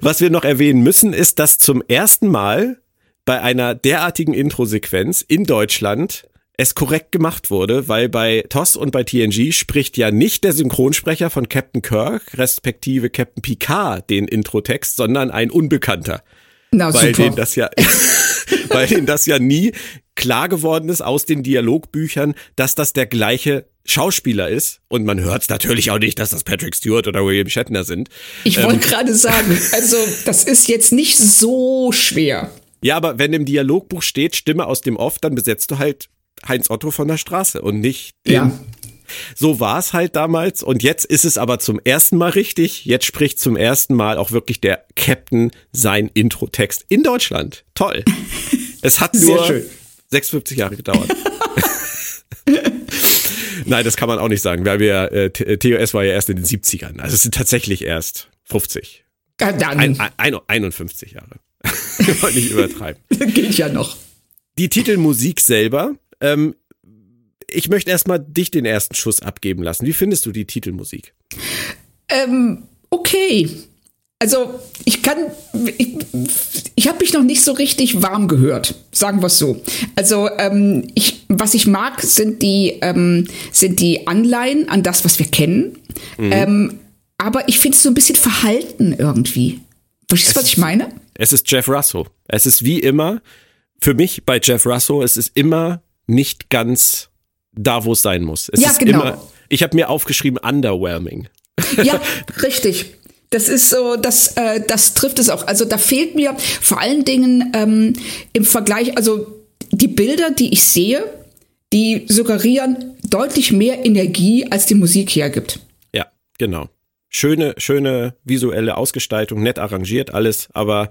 Was wir noch erwähnen müssen, ist, dass zum ersten Mal bei einer derartigen Intro-Sequenz in Deutschland es korrekt gemacht wurde, weil bei T O S und bei T N G spricht ja nicht der Synchronsprecher von Captain Kirk, respektive Captain Picard, den Intro-Text, sondern ein Unbekannter. Na, weil denen das ja, weil denen das ja nie klar geworden ist aus den Dialogbüchern, dass das der gleiche Schauspieler ist. Und man hört es natürlich auch nicht, dass das Patrick Stewart oder William Shatner sind. Ich wollte ähm, gerade sagen, also das ist jetzt nicht so schwer. Ja, aber wenn im Dialogbuch steht, Stimme aus dem Off, dann besetzt du halt Heinz Otto von der Straße und nicht den. Ja. So war es halt damals. Und jetzt ist es aber zum ersten Mal richtig. Jetzt spricht zum ersten Mal auch wirklich der Captain sein Intro-Text in Deutschland. Toll. Es hat nur sechsundfünfzig Jahre gedauert. Nein, das kann man auch nicht sagen. Weil wir, äh, T O S war ja erst in den siebzigern. Also es sind tatsächlich erst fünfzig. Dann. Ein, ein, einundfünfzig Jahre. Wir wollen nicht übertreiben. Geht ja noch. Die Titelmusik selber. Ähm, ich möchte erstmal dich den ersten Schuss abgeben lassen. Wie findest du die Titelmusik? Ähm, okay. Also, ich kann, ich, ich habe mich noch nicht so richtig warm gehört, sagen wir es so. Also, ähm, ich, was ich mag, sind die, ähm, sind die Anleihen an das, was wir kennen. Mhm. Ähm, aber ich finde es so ein bisschen verhalten irgendwie. Verstehst du, was ich meine? Es ist Jeff Russo. Es ist wie immer, für mich bei Jeff Russo, es ist immer nicht ganz da, wo es sein muss. Es ja, ist genau. Immer, ich habe mir aufgeschrieben, underwhelming. Ja, richtig. Das ist so, das, äh, das trifft es auch. Also da fehlt mir vor allen Dingen ähm, im Vergleich, also die Bilder, die ich sehe, die suggerieren deutlich mehr Energie, als die Musik hergibt. Ja, genau. Schöne, schöne visuelle Ausgestaltung, nett arrangiert alles, aber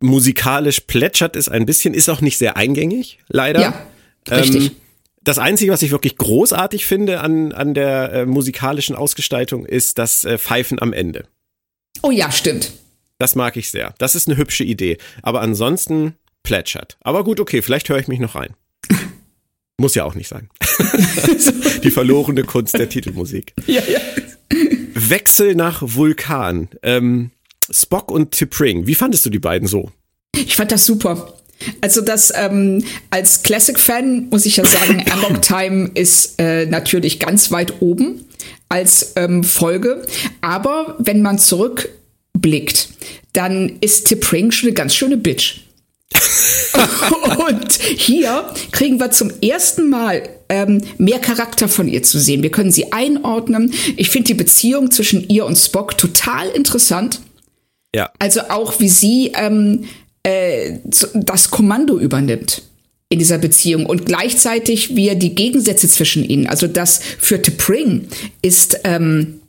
musikalisch plätschert es ein bisschen, ist auch nicht sehr eingängig, leider. Ja, richtig. Ähm, Das Einzige, was ich wirklich großartig finde an, an der äh, musikalischen Ausgestaltung, ist das äh, Pfeifen am Ende. Oh ja, stimmt. Das mag ich sehr. Das ist eine hübsche Idee. Aber ansonsten plätschert. Aber gut, okay, vielleicht höre ich mich noch rein. Muss ja auch nicht sein. Die verlorene Kunst der Titelmusik. Ja, ja. Wechsel nach Vulkan. Ähm, Spock und T'Pring. Wie fandest du die beiden so? Ich fand das super. Also das, ähm, als Classic-Fan muss ich ja sagen, Amok Time ist äh, natürlich ganz weit oben als ähm, Folge. Aber wenn man zurückblickt, dann ist T'Pring schon eine ganz schöne Bitch. Und hier kriegen wir zum ersten Mal ähm, mehr Charakter von ihr zu sehen. Wir können sie einordnen. Ich finde die Beziehung zwischen ihr und Spock total interessant. Ja. Also auch wie sie ähm, das Kommando übernimmt in dieser Beziehung und gleichzeitig wir die Gegensätze zwischen ihnen. Also das für T'Pring ist ähm,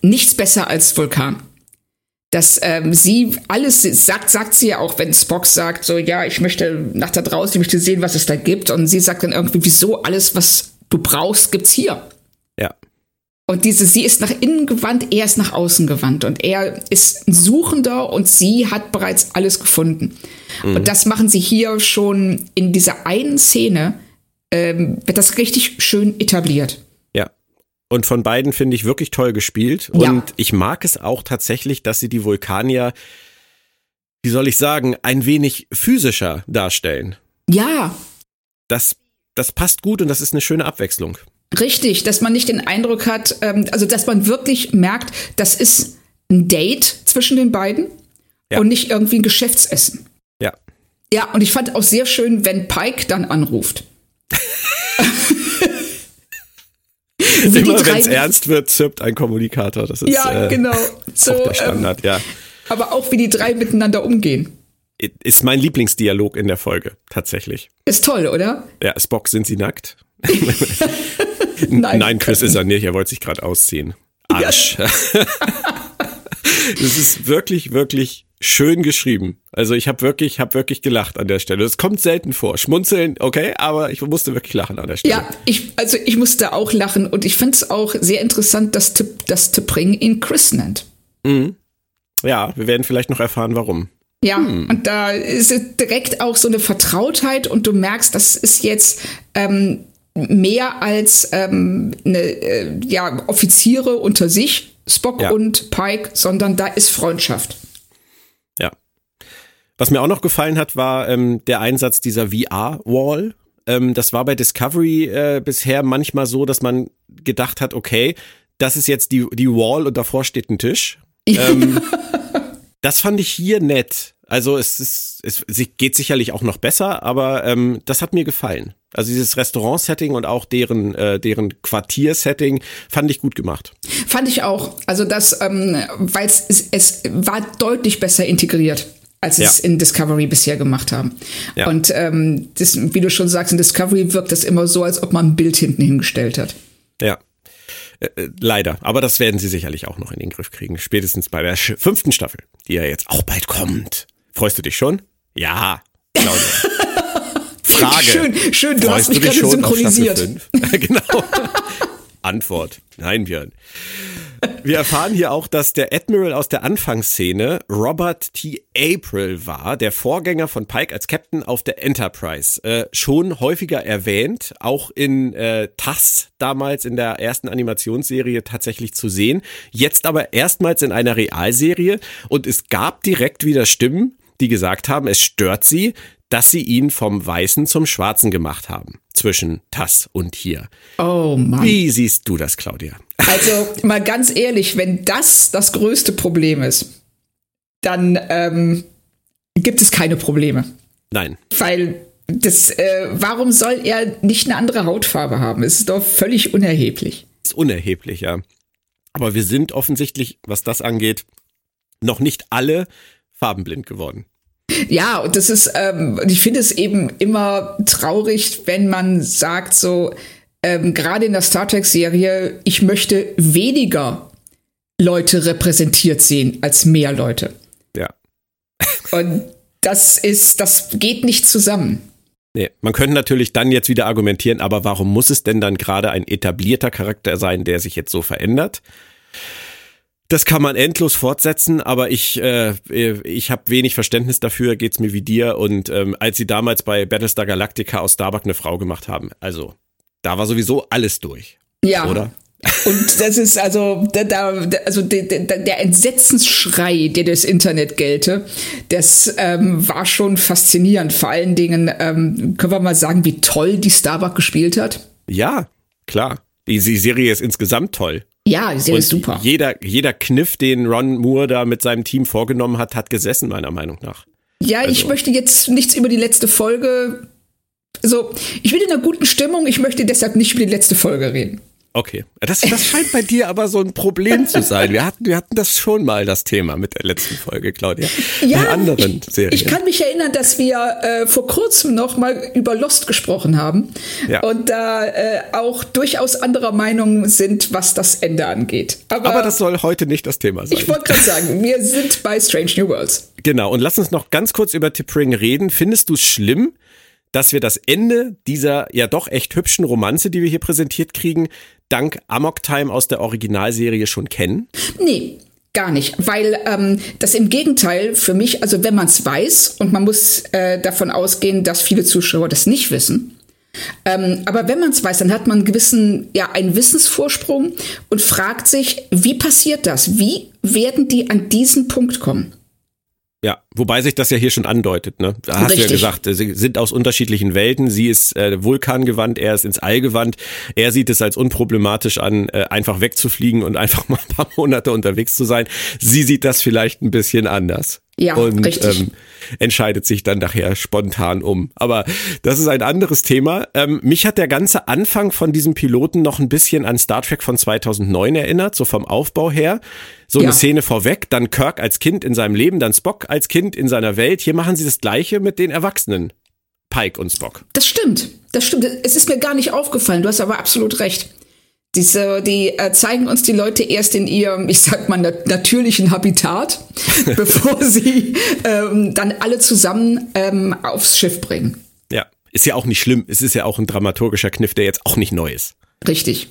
nichts besser als Vulkan. Dass ähm, sie alles sagt, sagt sie ja auch, wenn Spock sagt, so ja, ich möchte nach da draußen, ich möchte sehen, was es da gibt. Und sie sagt dann irgendwie, wieso alles, was du brauchst, gibt's hier. Ja. Und diese, sie ist nach innen gewandt, er ist nach außen gewandt. Und er ist ein Suchender und sie hat bereits alles gefunden. Mhm. Und das machen sie hier schon in dieser einen Szene, ähm, wird das richtig schön etabliert. Ja. Und von beiden finde ich wirklich toll gespielt. Und ja. Ich mag es auch tatsächlich, dass sie die Vulkanier, wie soll ich sagen, ein wenig physischer darstellen. Ja. Das, das passt gut und das ist eine schöne Abwechslung. Richtig, dass man nicht den Eindruck hat, ähm, also dass man wirklich merkt, das ist ein Date zwischen den beiden ja. und nicht irgendwie ein Geschäftsessen. Ja. Ja, und ich fand auch sehr schön, wenn Pike dann anruft. Immer wenn es ernst wird, zirpt ein Kommunikator. Das ist ja, genau. äh, so, auch der Standard, ähm, ja. Aber auch wie die drei miteinander umgehen. Ist mein Lieblingsdialog in der Folge, tatsächlich. Ist toll, oder? Ja, Spock, sind Sie nackt? Nein, Nein, Chris ist er nicht, er wollte sich gerade ausziehen. Arsch. Ja. Das ist wirklich, wirklich schön geschrieben. Also ich habe wirklich, hab wirklich gelacht an der Stelle. Das kommt selten vor. Schmunzeln, okay, aber ich musste wirklich lachen an der Stelle. Ja, ich, also ich musste auch lachen und ich finde es auch sehr interessant, dass T'Pring ihn Chris nennt. Mhm. Ja, wir werden vielleicht noch erfahren, warum. Ja, hm. Und da ist direkt auch so eine Vertrautheit und du merkst, das ist jetzt ähm, mehr als ähm, eine, äh, ja, Offiziere unter sich, Spock ja. und Pike, sondern da ist Freundschaft. Ja. Was mir auch noch gefallen hat, war ähm, der Einsatz dieser V R-Wall. Ähm, das war bei Discovery äh, bisher manchmal so, dass man gedacht hat, okay, das ist jetzt die, die Wall und davor steht ein Tisch. Ähm, das fand ich hier nett. Also es ist, es geht sicherlich auch noch besser, aber ähm, das hat mir gefallen. Also dieses Restaurant-Setting und auch deren, äh, deren Quartier-Setting fand ich gut gemacht. Fand ich auch. Also das, ähm, weil es, es war deutlich besser integriert, als ja. es in Discovery bisher gemacht haben. Ja. Und ähm, das, wie du schon sagst, in Discovery wirkt das immer so, als ob man ein Bild hinten hingestellt hat. Ja. Leider, aber das werden sie sicherlich auch noch in den Griff kriegen, spätestens bei der sch- fünften Staffel, die ja jetzt auch bald kommt. Freust du dich schon? Ja, Claudia. Frage. Schön, schön, du freust hast mich gerade synchronisiert. Genau. Antwort. Nein, Björn. Wir erfahren hier auch, dass der Admiral aus der Anfangsszene Robert T. April war, der Vorgänger von Pike als Captain auf der Enterprise. Äh, schon häufiger erwähnt, auch in äh, T A S damals in der ersten Animationsserie tatsächlich zu sehen. Jetzt aber erstmals in einer Realserie, und es gab direkt wieder Stimmen, die gesagt haben, es stört sie, dass sie ihn vom Weißen zum Schwarzen gemacht haben. Zwischen T A S und hier. Oh Mann. Wie siehst du das, Claudia? Also mal ganz ehrlich, wenn das das größte Problem ist, dann ähm, gibt es keine Probleme. Nein. Weil das, äh, warum soll er nicht eine andere Hautfarbe haben? Es ist doch völlig unerheblich. Es ist unerheblich, ja. Aber wir sind offensichtlich, was das angeht, noch nicht alle farbenblind geworden. Ja, und das ist, ähm, ich finde es eben immer traurig, wenn man sagt so, ähm, gerade in der Star Trek-Serie, ich möchte weniger Leute repräsentiert sehen als mehr Leute. Ja. Und das ist, das geht nicht zusammen. Nee, man könnte natürlich dann jetzt wieder argumentieren, aber warum muss es denn dann gerade ein etablierter Charakter sein, der sich jetzt so verändert? Das kann man endlos fortsetzen, aber ich äh, ich habe wenig Verständnis dafür, geht's mir wie dir. Und ähm, als sie damals bei Battlestar Galactica aus Starbuck eine Frau gemacht haben, also da war sowieso alles durch, ja, oder? Und das ist also, da, da, also de, de, der Entsetzensschrei, der durchs Internet gellte, das ähm, war schon faszinierend. Vor allen Dingen ähm, können wir mal sagen, wie toll die Starbuck gespielt hat. Ja, klar. Die, die Serie ist insgesamt toll. Ja, die Serie ist super. Jeder, jeder Kniff, den Ron Moore da mit seinem Team vorgenommen hat, hat gesessen, meiner Meinung nach. Ja, also. Ich möchte jetzt nichts über die letzte Folge. Also, ich bin in einer guten Stimmung, ich möchte deshalb nicht über die letzte Folge reden. Okay, das, das scheint bei dir aber so ein Problem zu sein. Wir hatten, wir hatten das schon mal, das Thema mit der letzten Folge, Claudia. Ja, in anderen ich, Serien. Ich kann mich erinnern, dass wir äh, vor kurzem noch mal über Lost gesprochen haben. Ja. Und da äh, auch durchaus anderer Meinung sind, was das Ende angeht. Aber, aber das soll heute nicht das Thema sein. Ich wollte gerade sagen, wir sind bei Strange New Worlds. Genau, und lass uns noch ganz kurz über T'Pring reden. Findest du es schlimm, dass wir das Ende dieser ja doch echt hübschen Romanze, die wir hier präsentiert kriegen, dank Amok Time aus der Originalserie schon kennen? Nee, gar nicht, weil ähm, das im Gegenteil für mich, also wenn man es weiß, und man muss äh, davon ausgehen, dass viele Zuschauer das nicht wissen, ähm, aber wenn man es weiß, dann hat man einen gewissen, ja, einen Wissensvorsprung und fragt sich, wie passiert das? Wie werden die an diesen Punkt kommen? Ja, wobei sich das ja hier schon andeutet, ne? Da hast Richtig. Du ja gesagt, sie sind aus unterschiedlichen Welten, sie ist äh, vulkangewandt, er ist ins All gewandt, er sieht es als unproblematisch an, äh, einfach wegzufliegen und einfach mal ein paar Monate unterwegs zu sein. Sie sieht das vielleicht ein bisschen anders. Ja, und richtig. Ähm, entscheidet sich dann nachher spontan um. Aber das ist ein anderes Thema. Ähm, mich hat der ganze Anfang von diesem Piloten noch ein bisschen an Star Trek von zweitausendneun erinnert, so vom Aufbau her. So ja. Eine Szene vorweg, dann Kirk als Kind in seinem Leben, dann Spock als Kind in seiner Welt. Hier machen sie das Gleiche mit den Erwachsenen. Pike und Spock. Das stimmt, das stimmt. Es ist mir gar nicht aufgefallen, du hast aber absolut recht. Diese, die äh, zeigen uns die Leute erst in ihrem, ich sag mal, nat- natürlichen Habitat, bevor sie ähm, dann alle zusammen ähm, aufs Schiff bringen. Ja, ist ja auch nicht schlimm. Es ist ja auch ein dramaturgischer Kniff, der jetzt auch nicht neu ist. Richtig.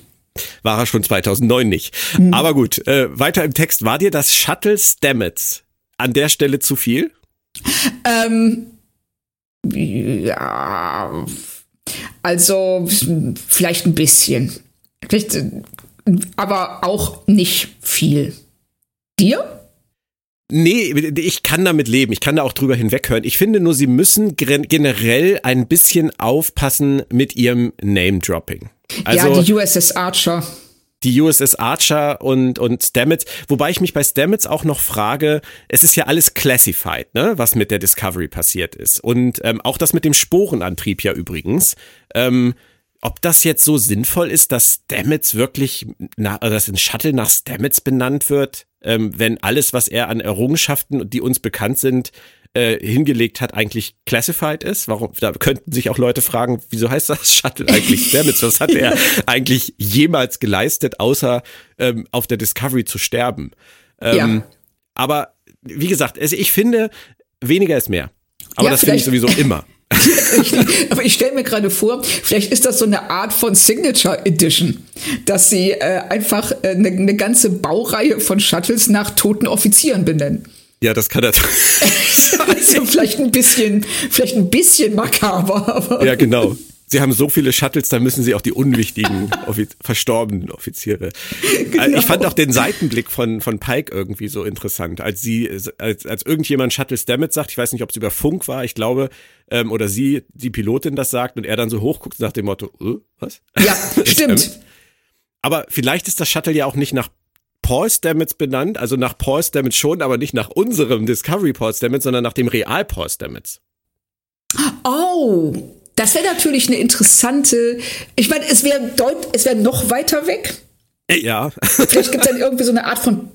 War er schon zweitausendneun nicht. Hm. Aber gut, äh, weiter im Text. War dir das Shuttle Stamets an der Stelle zu viel? Ähm, ja, also vielleicht ein bisschen. Aber auch nicht viel. Dir? Nee, ich kann damit leben. Ich kann da auch drüber hinweghören. Ich finde nur, sie müssen generell ein bisschen aufpassen mit ihrem Name-Dropping. Also, ja, die U S S Archer. Die U S S Archer und, und Stamets. Wobei ich mich bei Stamets auch noch frage, es ist ja alles classified, ne, was mit der Discovery passiert ist. Und ähm, auch das mit dem Sporenantrieb ja übrigens. Ähm, Ob das jetzt so sinnvoll ist, dass Stamets wirklich, na, dass ein Shuttle nach Stamets benannt wird, ähm, wenn alles, was er an Errungenschaften, die uns bekannt sind, äh, hingelegt hat, eigentlich classified ist? Warum? Da könnten sich auch Leute fragen, wieso heißt das Shuttle eigentlich Stamets? Was hat er eigentlich jemals geleistet, außer ähm, auf der Discovery zu sterben? Ähm, ja. Aber wie gesagt, also ich finde, weniger ist mehr. Aber ja, das finde ich sowieso immer. Aber ich stelle mir gerade vor, vielleicht ist das so eine Art von Signature Edition, dass sie äh, einfach eine äh, ne ganze Baureihe von Shuttles nach toten Offizieren benennen. Ja, das kann er. Also vielleicht ein bisschen, vielleicht ein bisschen makaber. Aber ja, genau. Sie haben so viele Shuttles, da müssen sie auch die unwichtigen, offiz- verstorbenen Offiziere. Genau. Ich fand auch den Seitenblick von, von Pike irgendwie so interessant, als sie, als, als irgendjemand Shuttle Stamets sagt, ich weiß nicht, ob es über Funk war, ich glaube, ähm, oder sie, die Pilotin das sagt und er dann so hochguckt nach dem Motto, äh, was? Ja, stimmt. Aber vielleicht ist das Shuttle ja auch nicht nach Paul Stamets benannt, also nach Paul Stamets schon, aber nicht nach unserem Discovery Paul Stamets, sondern nach dem Real Paul Stamets. Oh, das wäre natürlich eine interessante, ich meine, es wäre deut- es wäre noch weiter weg. Ja. Vielleicht gibt es dann irgendwie so eine Art von,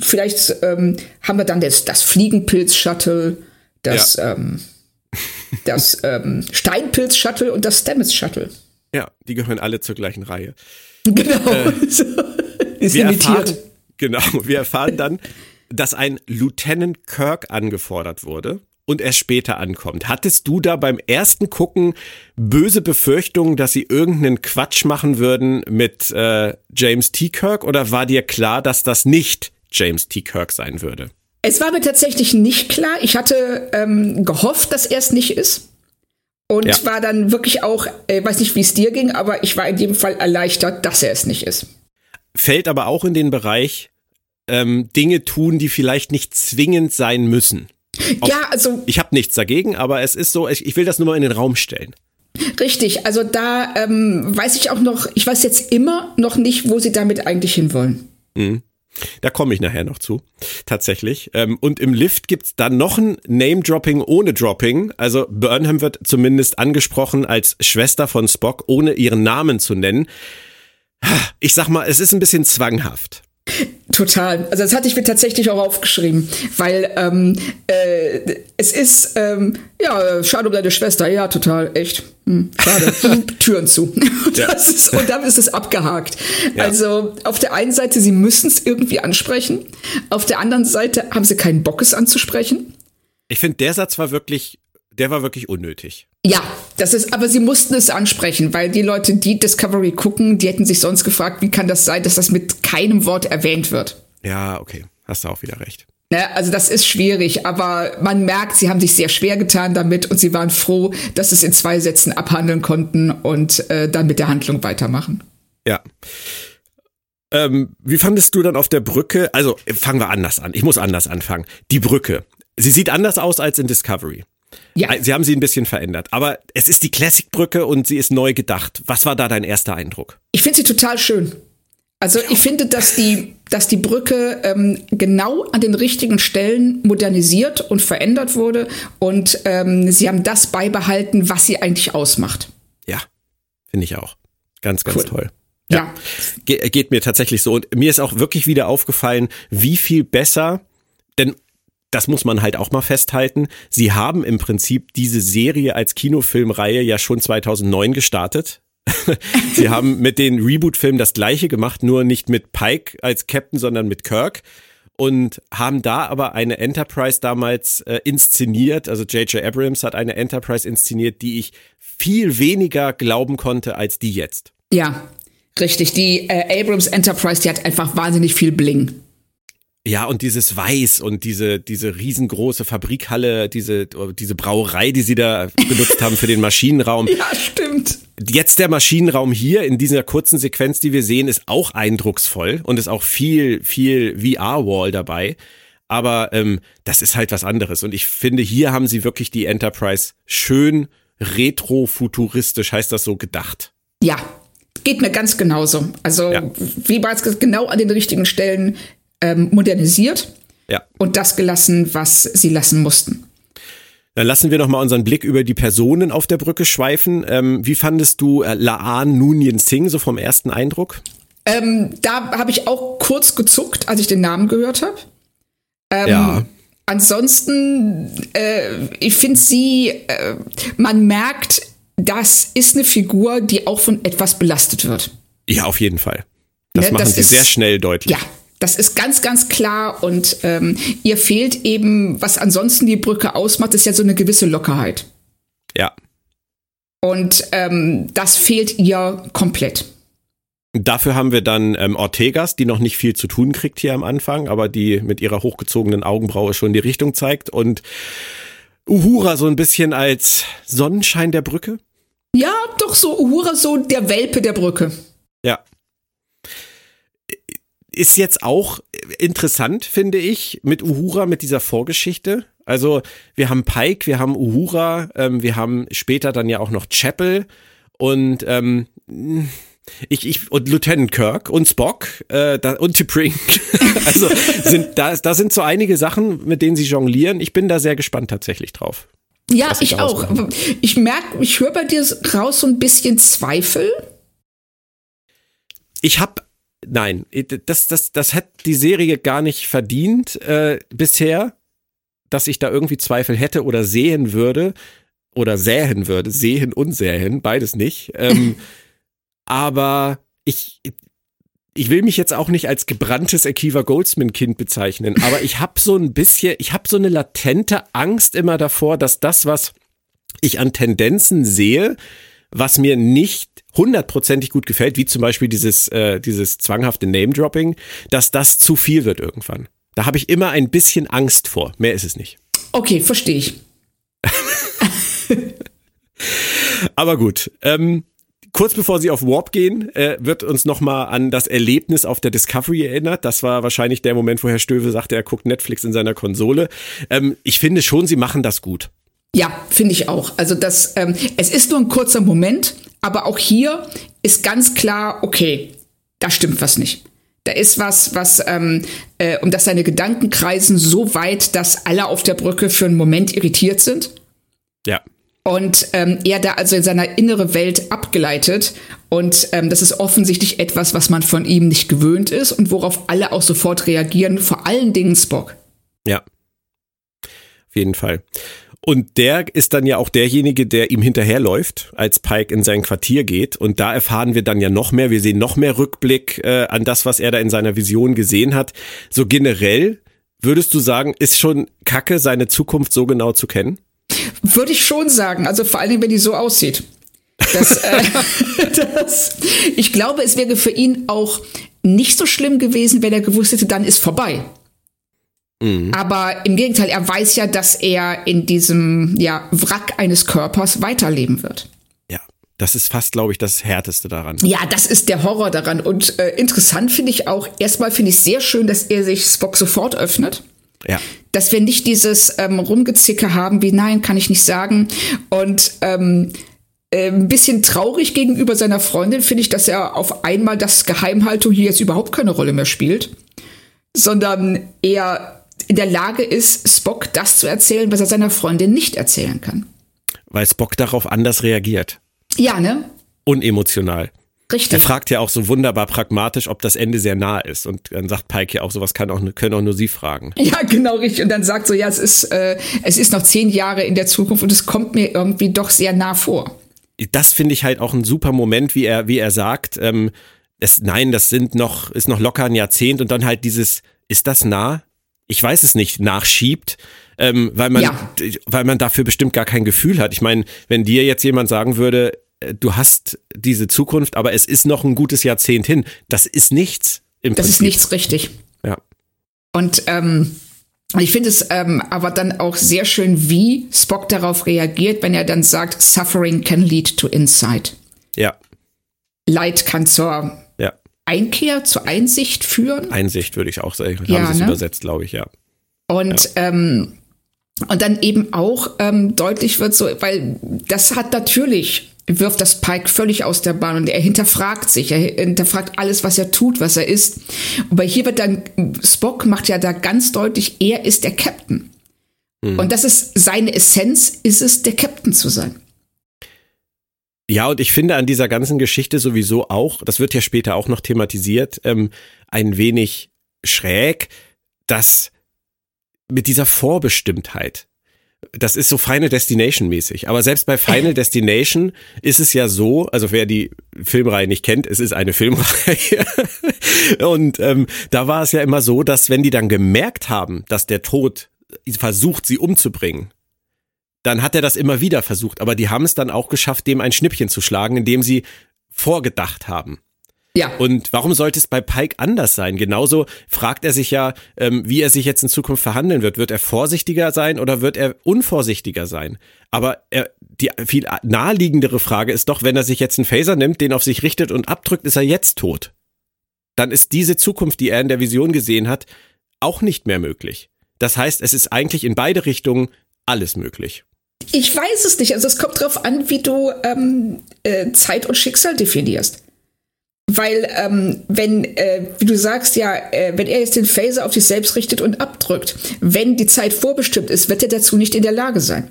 vielleicht ähm, haben wir dann das, das Fliegenpilz-Shuttle, das, ja. ähm, das ähm, Steinpilz-Shuttle und das Stamets-Shuttle. Ja, die gehören alle zur gleichen Reihe. Genau. Äh, Ist wir limitiert. Erfahren, genau, wir erfahren dann, dass ein Lieutenant Kirk angefordert wurde. Und erst später ankommt. Hattest du da beim ersten Gucken böse Befürchtungen, dass sie irgendeinen Quatsch machen würden mit äh, James T. Kirk? Oder war dir klar, dass das nicht James T. Kirk sein würde? Es war mir tatsächlich nicht klar. Ich hatte ähm, gehofft, dass er es nicht ist. Und ja. war dann wirklich auch, ich weiß nicht, wie es dir ging, aber ich war in jedem Fall erleichtert, dass er es nicht ist. Fällt aber auch in den Bereich, ähm, Dinge tun, die vielleicht nicht zwingend sein müssen. Auch, ja, also ich habe nichts dagegen, aber es ist so, ich, ich will das nur mal in den Raum stellen. Richtig, also da ähm, weiß ich auch noch, ich weiß jetzt immer noch nicht, wo sie damit eigentlich hinwollen. Mhm. Da komme ich nachher noch zu, tatsächlich. Ähm, und im Lift gibt's dann noch ein Name-Dropping ohne Dropping. Also Burnham wird zumindest angesprochen als Schwester von Spock, ohne ihren Namen zu nennen. Ich sag mal, es ist ein bisschen zwanghaft. Total. Also das hatte ich mir tatsächlich auch aufgeschrieben, weil ähm, äh, es ist, ähm, ja, schade um deine Schwester, ja, total, echt, hm, schade, Türen zu. Ja. Das ist, und damit ist es abgehakt. Ja. Also auf der einen Seite, sie müssen es irgendwie ansprechen, auf der anderen Seite haben sie keinen Bock, es anzusprechen. Ich finde, der Satz war wirklich, der war wirklich unnötig. Ja, das ist, aber sie mussten es ansprechen, weil die Leute, die Discovery gucken, die hätten sich sonst gefragt, wie kann das sein, dass das mit keinem Wort erwähnt wird. Ja, okay, hast du auch wieder recht. Ja, also das ist schwierig, aber man merkt, sie haben sich sehr schwer getan damit und sie waren froh, dass sie es in zwei Sätzen abhandeln konnten und äh, dann mit der Handlung weitermachen. Ja. Ähm, wie fandest du dann auf der Brücke, also fangen wir anders an, ich muss anders anfangen, die Brücke, sie sieht anders aus als in Discovery. Ja. Sie haben sie ein bisschen verändert, aber es ist die Classic-Brücke und sie ist neu gedacht. Was war da dein erster Eindruck? Ich finde sie total schön. Also ich finde, dass die, dass die Brücke ähm, genau an den richtigen Stellen modernisiert und verändert wurde und ähm, sie haben das beibehalten, was sie eigentlich ausmacht. Ja, finde ich auch. Ganz, ganz cool. Toll. Ja, ja. Ge- geht mir tatsächlich so. Und mir ist auch wirklich wieder aufgefallen, wie viel besser, denn das muss man halt auch mal festhalten. Sie haben im Prinzip diese Serie als Kinofilmreihe ja schon zweitausendneun gestartet. Sie haben mit den Reboot-Filmen das Gleiche gemacht, nur nicht mit Pike als Captain, sondern mit Kirk. Und haben da aber eine Enterprise damals äh, inszeniert, also J J Abrams hat eine Enterprise inszeniert, die ich viel weniger glauben konnte als die jetzt. Ja, richtig. Die äh, Abrams Enterprise, die hat einfach wahnsinnig viel Bling. Ja, und dieses Weiß und diese diese riesengroße Fabrikhalle, diese diese Brauerei, die sie da benutzt haben für den Maschinenraum. Ja, stimmt. Jetzt der Maschinenraum hier in dieser kurzen Sequenz, die wir sehen, ist auch eindrucksvoll und ist auch viel, viel V R-Wall dabei. Aber ähm, das ist halt was anderes. Und ich finde, hier haben sie wirklich die Enterprise schön retrofuturistisch, heißt das so, gedacht. Ja, geht mir ganz genauso. Also ja. Wie war es genau an den richtigen Stellen Ähm, modernisiert ja. und das gelassen, was sie lassen mussten. Dann lassen wir nochmal unseren Blick über die Personen auf der Brücke schweifen. Ähm, wie fandest du äh, La'an Noonien-Singh so vom ersten Eindruck? Ähm, da habe ich auch kurz gezuckt, als ich den Namen gehört habe. Ähm, ja. Ansonsten, äh, ich finde sie, äh, man merkt, das ist eine Figur, die auch von etwas belastet wird. Ja, auf jeden Fall. Das ne, machen das sie ist, sehr schnell deutlich. Ja. Das ist ganz, ganz klar und ähm, ihr fehlt eben, was ansonsten die Brücke ausmacht, ist ja so eine gewisse Lockerheit. Ja, Und ähm, das fehlt ihr komplett. Dafür haben wir dann ähm, Ortegas, die noch nicht viel zu tun kriegt hier am Anfang, aber die mit ihrer hochgezogenen Augenbraue schon die Richtung zeigt, und Uhura so ein bisschen als Sonnenschein der Brücke. Ja, doch so Uhura so der Welpe der Brücke. Ja. Ist jetzt auch interessant, finde ich, mit Uhura, mit dieser Vorgeschichte. Also wir haben Pike, wir haben Uhura, ähm, wir haben später dann ja auch noch Chapel und ähm, ich, ich und Lieutenant Kirk und Spock äh, da, und T'Pring. Also sind da, da sind so einige Sachen, mit denen sie jonglieren. Ich bin da sehr gespannt tatsächlich drauf. Ja, ich auch. Kann. Ich merke, ich höre bei dir raus so ein bisschen Zweifel. Ich habe Nein, das, das, das hat die Serie gar nicht verdient äh, bisher, dass ich da irgendwie Zweifel hätte oder sehen würde oder sähen würde, sehen und sähen, beides nicht. Ähm, aber ich, ich will mich jetzt auch nicht als gebranntes Akiva Goldsman-Kind bezeichnen, aber ich habe so ein bisschen, ich habe so eine latente Angst immer davor, dass das, was ich an Tendenzen sehe, was mir nicht hundertprozentig gut gefällt, wie zum Beispiel dieses, äh, dieses zwanghafte Name-Dropping, dass das zu viel wird irgendwann. Da habe ich immer ein bisschen Angst vor. Mehr ist es nicht. Okay, verstehe ich. Aber gut. Ähm, kurz bevor sie auf Warp gehen, äh, wird uns nochmal an das Erlebnis auf der Discovery erinnert. Das war wahrscheinlich der Moment, wo Herr Stöwe sagte, er guckt Netflix in seiner Konsole. Ähm, ich finde schon, sie machen das gut. Ja, finde ich auch. Also das, ähm, es ist nur ein kurzer Moment, aber auch hier ist ganz klar, okay, da stimmt was nicht. Da ist was, was ähm, äh, um das seine Gedanken kreisen, so weit, dass alle auf der Brücke für einen Moment irritiert sind. Ja. Und ähm, er da also in seiner innere Welt abgleitet. Und ähm, das ist offensichtlich etwas, was man von ihm nicht gewöhnt ist und worauf alle auch sofort reagieren, vor allen Dingen Spock. Ja, auf jeden Fall. Und der ist dann ja auch derjenige, der ihm hinterherläuft, als Pike in sein Quartier geht. Und da erfahren wir dann ja noch mehr. Wir sehen noch mehr Rückblick äh, an das, was er da in seiner Vision gesehen hat. So generell würdest du sagen, ist schon Kacke, seine Zukunft so genau zu kennen? Würde ich schon sagen. Also vor allen Dingen, wenn die so aussieht. Das, äh, das, ich glaube, es wäre für ihn auch nicht so schlimm gewesen, wenn er gewusst hätte, dann ist vorbei. Mhm. Aber im Gegenteil, er weiß ja, dass er in diesem ja, Wrack eines Körpers weiterleben wird. Ja, das ist fast, glaube ich, das Härteste daran. Ja, das ist der Horror daran. Und äh, interessant finde ich auch, erstmal finde ich sehr schön, dass er sich Spock sofort öffnet. Ja. Dass wir nicht dieses ähm, Rumgezicke haben wie, nein, kann ich nicht sagen. Und ähm, äh, ein bisschen traurig gegenüber seiner Freundin finde ich, dass er auf einmal, dass Geheimhaltung hier jetzt überhaupt keine Rolle mehr spielt. Sondern eher in der Lage ist, Spock das zu erzählen, was er seiner Freundin nicht erzählen kann. Weil Spock darauf anders reagiert. Ja, ne? Unemotional. Richtig. Er fragt ja auch so wunderbar pragmatisch, ob das Ende sehr nah ist. Und dann sagt Pike ja auch, sowas kann auch, können auch nur Sie fragen. Ja, genau, richtig. Und dann sagt so, ja, es ist, äh, es ist noch zehn Jahre in der Zukunft und es kommt mir irgendwie doch sehr nah vor. Das finde ich halt auch ein super Moment, wie er, wie er sagt, ähm, es, nein, das sind noch, ist noch locker ein Jahrzehnt, und dann halt dieses, ist das nah? Ich weiß es nicht, nachschiebt, ähm, weil man, ja. weil man dafür bestimmt gar kein Gefühl hat. Ich meine, wenn dir jetzt jemand sagen würde, du hast diese Zukunft, aber es ist noch ein gutes Jahrzehnt hin, das ist nichts im Prinzip. Das ist nichts, richtig. Ja. Und ähm, ich finde es ähm, aber dann auch sehr schön, wie Spock darauf reagiert, wenn er dann sagt, Suffering can lead to insight. Ja. Leid kann zur Einkehr, zur Einsicht führen. Einsicht würde ich auch sagen. Haben ja, sie es ne? übersetzt, glaube ich, ja. Und ja. Ähm, und dann eben auch ähm, deutlich wird so, weil das hat natürlich, wirft das Pike völlig aus der Bahn und er hinterfragt sich, er hinterfragt alles, was er tut, was er ist. Aber hier wird dann, Spock macht ja da ganz deutlich, er ist der Captain. Mhm. Und das ist seine Essenz, ist es, der Captain zu sein. Ja, und ich finde an dieser ganzen Geschichte sowieso auch, das wird ja später auch noch thematisiert, ähm, ein wenig schräg, dass mit dieser Vorbestimmtheit, das ist so Final Destination mäßig, aber selbst bei Final Destination ist es ja so, also wer die Filmreihe nicht kennt, es ist eine Filmreihe und ähm, da war es ja immer so, dass wenn die dann gemerkt haben, dass der Tod versucht, sie umzubringen, dann hat er das immer wieder versucht. Aber die haben es dann auch geschafft, dem ein Schnippchen zu schlagen, indem sie vorgedacht haben. Ja. Und warum sollte es bei Pike anders sein? Genauso fragt er sich ja, ähm, wie er sich jetzt in Zukunft verhandeln wird. Wird er vorsichtiger sein oder wird er unvorsichtiger sein? Aber er, die viel naheliegendere Frage ist doch, wenn er sich jetzt einen Phaser nimmt, den auf sich richtet und abdrückt, ist er jetzt tot. Dann ist diese Zukunft, die er in der Vision gesehen hat, auch nicht mehr möglich. Das heißt, es ist eigentlich in beide Richtungen alles möglich. Ich weiß es nicht. Also es kommt drauf an, wie du ähm, äh, Zeit und Schicksal definierst. Weil, ähm, wenn, äh, wie du sagst, ja, äh, wenn er jetzt den Phaser auf sich selbst richtet und abdrückt, wenn die Zeit vorbestimmt ist, wird er dazu nicht in der Lage sein.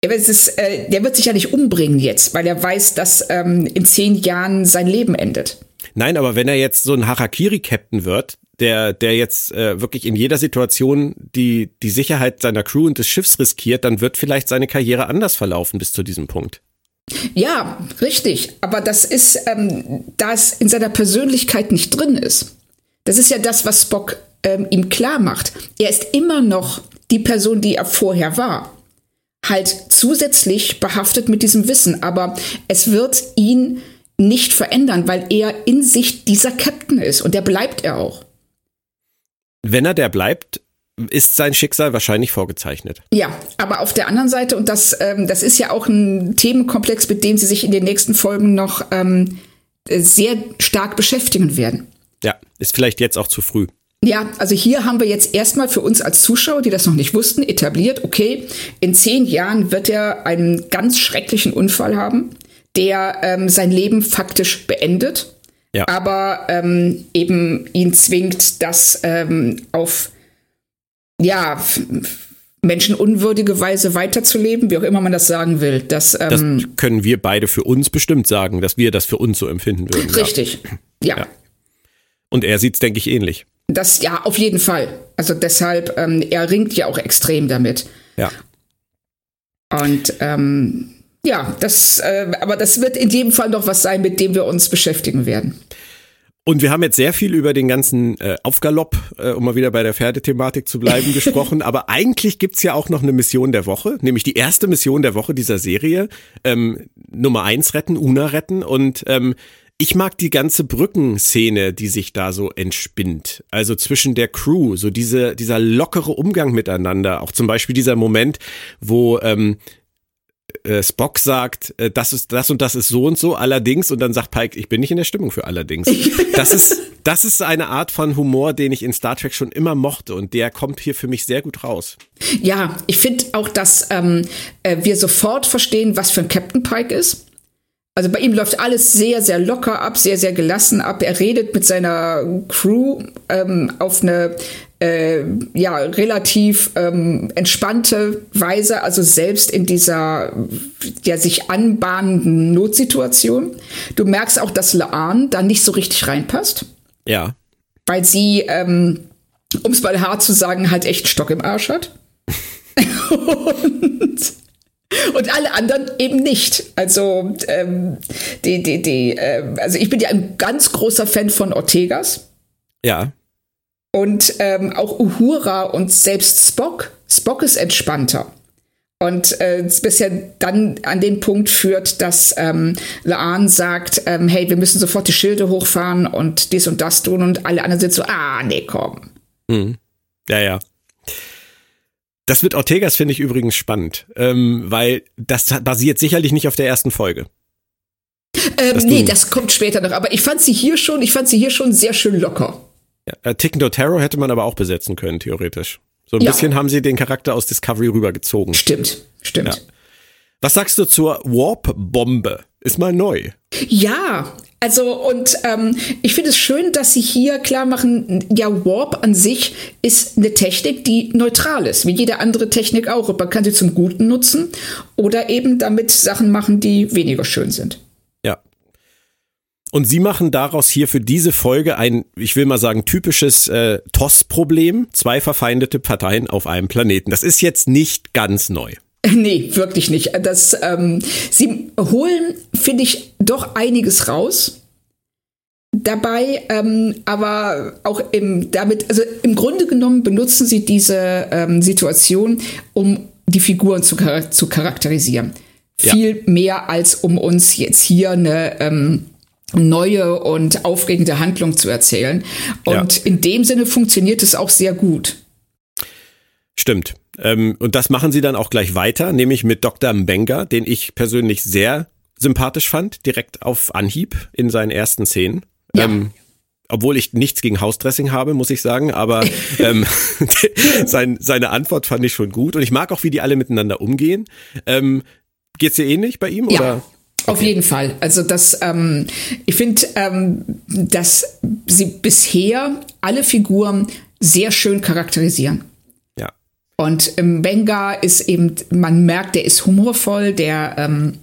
Er wird, es, äh, der wird sich ja nicht umbringen jetzt, weil er weiß, dass ähm, in zehn Jahren sein Leben endet. Nein, aber wenn er jetzt so ein Harakiri-Captain wird, der, der jetzt äh, wirklich in jeder Situation die, die Sicherheit seiner Crew und des Schiffs riskiert, dann wird vielleicht seine Karriere anders verlaufen bis zu diesem Punkt. Ja, richtig. Aber das ist, ähm, da es in seiner Persönlichkeit nicht drin ist. Das ist ja das, was Spock ähm, ihm klar macht. Er ist immer noch die Person, die er vorher war. Halt zusätzlich behaftet mit diesem Wissen. Aber es wird ihn nicht verändern, weil er in sich dieser Captain ist. Und der bleibt er auch. Wenn er der bleibt, ist sein Schicksal wahrscheinlich vorgezeichnet. Ja, aber auf der anderen Seite, und das, ähm, das ist ja auch ein Themenkomplex, mit dem sie sich in den nächsten Folgen noch ähm, sehr stark beschäftigen werden. Ja, ist vielleicht jetzt auch zu früh. Ja, also hier haben wir jetzt erstmal für uns als Zuschauer, die das noch nicht wussten, etabliert, okay, in zehn Jahren wird er einen ganz schrecklichen Unfall haben, der ähm, sein Leben faktisch beendet, ja. aber ähm, eben ihn zwingt, das ähm, auf ja, menschenunwürdige Weise weiterzuleben, wie auch immer man das sagen will. Dass, ähm, das können wir beide für uns bestimmt sagen, dass wir das für uns so empfinden würden. Richtig, ja. ja. Und er sieht es, denke ich, ähnlich. Das, ja, auf jeden Fall. Also deshalb, ähm, er ringt ja auch extrem damit. Ja. Und ähm, ja, das, äh, aber das wird in jedem Fall noch was sein, mit dem wir uns beschäftigen werden. Und wir haben jetzt sehr viel über den ganzen äh, Aufgalopp, äh, um mal wieder bei der Pferdethematik zu bleiben, gesprochen. Aber eigentlich gibt's ja auch noch eine Mission der Woche, nämlich die erste Mission der Woche dieser Serie. Ähm, Nummer eins retten, Una retten. Und ähm, ich mag die ganze Brückenszene, die sich da so entspinnt. Also zwischen der Crew, so diese dieser lockere Umgang miteinander. Auch zum Beispiel dieser Moment, wo Ähm, Spock sagt, das ist das und das ist so und so, allerdings, und dann sagt Pike, ich bin nicht in der Stimmung für allerdings. Das ist, das ist eine Art von Humor, den ich in Star Trek schon immer mochte, und der kommt hier für mich sehr gut raus. Ja, ich finde auch, dass ähm, wir sofort verstehen, was für ein Captain Pike ist. Also bei ihm läuft alles sehr, sehr locker ab, sehr, sehr gelassen ab. Er redet mit seiner Crew ähm, auf eine äh, ja, relativ ähm, entspannte Weise, also selbst in dieser ja, sich anbahnenden Notsituation. Du merkst auch, dass La'an da nicht so richtig reinpasst. Ja. Weil sie, ähm, um es mal hart zu sagen, halt echt einen Stock im Arsch hat. Und Und alle anderen eben nicht. Also, ähm, die, die, die, äh, also ich bin ja ein ganz großer Fan von Ortegas. Ja. Und ähm, auch Uhura und selbst Spock. Spock ist entspannter. Und äh, bis ja dann an den Punkt führt, dass ähm, La'an sagt, ähm, hey, wir müssen sofort die Schilde hochfahren und dies und das tun. Und alle anderen sind so, ah, nee, komm. Mhm. Ja, ja. Das mit Ortegas finde ich übrigens spannend, ähm, weil das basiert sicherlich nicht auf der ersten Folge. Ähm, nee, das kommt später noch, aber ich fand sie hier schon, ich fand sie hier schon sehr schön locker. Ja, äh, Ticking D'Otero hätte man aber auch besetzen können, theoretisch. So ein ja. bisschen haben sie den Charakter aus Discovery rübergezogen. Stimmt, stimmt. Ja. Was sagst du zur Warp-Bombe? Ist mal neu. Ja, also und ähm, ich finde es schön, dass sie hier klar machen, ja, Warp an sich ist eine Technik, die neutral ist, wie jede andere Technik auch. Und man kann sie zum Guten nutzen oder eben damit Sachen machen, die weniger schön sind. Ja. Und sie machen daraus hier für diese Folge ein, ich will mal sagen, typisches äh, T O S-Problem. Zwei verfeindete Parteien auf einem Planeten. Das ist jetzt nicht ganz neu. Nee, wirklich nicht. Das, ähm, sie holen, finde ich, doch einiges raus dabei, ähm, aber auch im, damit, also im Grunde genommen benutzen sie diese ähm, Situation, um die Figuren zu, char- zu charakterisieren. Ja. Viel mehr als um uns jetzt hier eine ähm, neue und aufregende Handlung zu erzählen. Und ja. in dem Sinne funktioniert es auch sehr gut. Stimmt. Ähm, und das machen sie dann auch gleich weiter, nämlich mit Doktor Mbenga, den ich persönlich sehr sympathisch fand, direkt auf Anhieb in seinen ersten Szenen. Ja. Ähm, obwohl ich nichts gegen Hausdressing habe, muss ich sagen, aber ähm, sein, seine Antwort fand ich schon gut. Und ich mag auch, wie die alle miteinander umgehen. Ähm, geht's dir ähnlich bei ihm? Ja. Oder? Okay. Auf jeden Fall. Also das, ähm, ich finde, ähm, dass sie bisher alle Figuren sehr schön charakterisieren. Ja. Und Mbenga ist eben, man merkt, der ist humorvoll, der, ähm,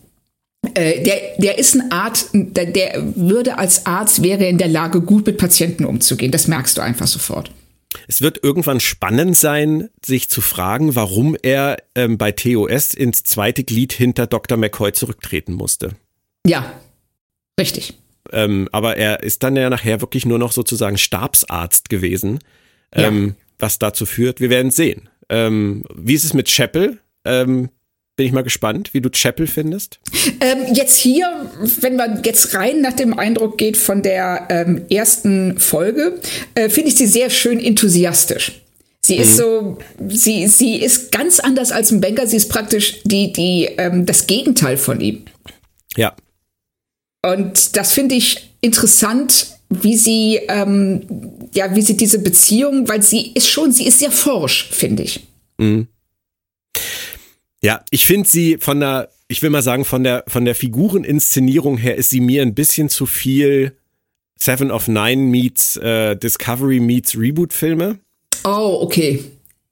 äh, der, der ist ein Arzt, der, der würde als Arzt, wäre in der Lage, gut mit Patienten umzugehen. Das merkst du einfach sofort. Es wird irgendwann spannend sein, sich zu fragen, warum er ähm, bei T O S ins zweite Glied hinter Doktor McCoy zurücktreten musste. Ja, richtig. Ähm, aber er ist dann ja nachher wirklich nur noch sozusagen Stabsarzt gewesen, ähm, ja. was dazu führt, wir werden es sehen. Ähm, wie ist es mit Chapel? Ähm, bin ich mal gespannt, wie du Chapel findest. Ähm, jetzt hier, wenn man jetzt rein nach dem Eindruck geht von der ähm, ersten Folge, äh, finde ich sie sehr schön enthusiastisch. Sie mhm. ist so, sie sie ist ganz anders als ein Banker. Sie ist praktisch die die ähm, das Gegenteil von ihm. Ja. Und das finde ich interessant, wie sie ähm, ja wie sie diese Beziehung, weil sie ist schon, sie ist sehr forsch, finde ich. Mhm. Ja, ich finde sie von der, ich will mal sagen, von der von der Figureninszenierung her ist sie mir ein bisschen zu viel Seven of Nine meets äh, Discovery meets Reboot-Filme. Oh, okay.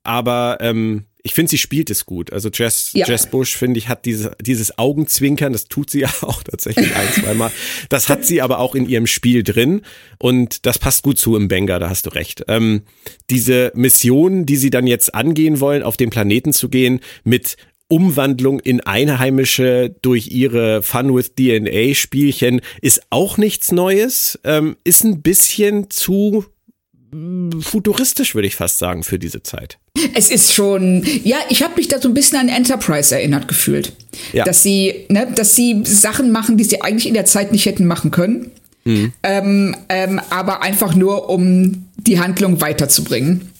Aber ähm, ich finde, sie spielt es gut. Also Jess, ja. Jess Bush, finde ich, hat dieses, dieses Augenzwinkern, das tut sie ja auch tatsächlich ein, zweimal. Das hat sie aber auch in ihrem Spiel drin und das passt gut zu Mbenga, da hast du recht. Ähm, diese Mission, die sie dann jetzt angehen wollen, auf den Planeten zu gehen, mit Umwandlung in Einheimische durch ihre Fun-with-D N A-Spielchen ist auch nichts Neues, ähm, ist ein bisschen zu futuristisch, würde ich fast sagen, für diese Zeit. Es ist schon, ja, ich habe mich da so ein bisschen an Enterprise erinnert gefühlt. Ja. Dass sie, ne, dass sie Sachen machen, die sie eigentlich in der Zeit nicht hätten machen können. Mhm. Ähm, ähm, aber einfach nur, um die Handlung weiterzubringen.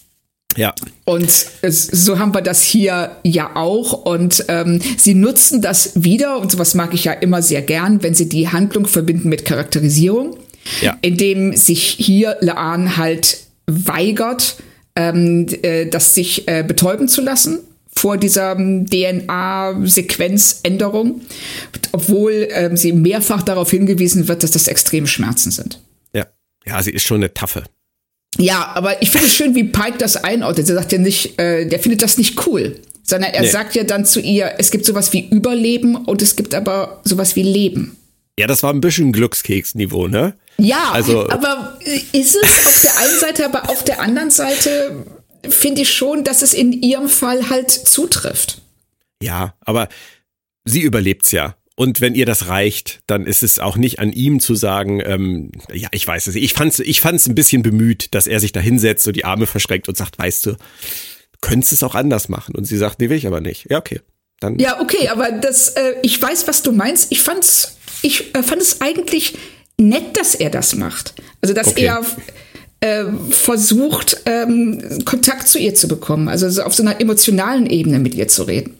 Ja. Und es, so haben wir das hier ja auch. Und ähm, sie nutzen das wieder. Und sowas mag ich ja immer sehr gern, wenn sie die Handlung verbinden mit Charakterisierung. Ja. Indem sich hier La'an halt weigert, ähm, äh, das sich äh, betäuben zu lassen vor dieser ähm, D N A-Sequenzänderung, obwohl ähm, sie mehrfach darauf hingewiesen wird, dass das extreme Schmerzen sind. Ja, ja, sie ist schon eine Taffe. Ja, aber ich finde es schön, wie Pike das einordnet. Er sagt ja nicht, äh, der findet das nicht cool, sondern er nee. sagt ja dann zu ihr, es gibt sowas wie Überleben und es gibt aber sowas wie Leben. Ja, das war ein bisschen Glückskeksniveau, ne? Ja, also, aber ist es auf der einen Seite, aber auf der anderen Seite finde ich schon, dass es in ihrem Fall halt zutrifft. Ja, aber sie überlebt's ja. Und wenn ihr das reicht, dann ist es auch nicht an ihm zu sagen, ähm, ja, ich weiß es. Ich fand's, ich fand's ein bisschen bemüht, dass er sich da hinsetzt, so die Arme verschränkt und sagt, weißt du, du könntest es auch anders machen. Und sie sagt, nee, will ich aber nicht. Ja, okay. Dann. Ja, okay, aber das, äh, ich weiß, was du meinst. Ich fand's, ich äh, fand es eigentlich nett, dass er das macht. Also, dass okay. er äh, versucht, ähm, Kontakt zu ihr zu bekommen. Also, auf so einer emotionalen Ebene mit ihr zu reden.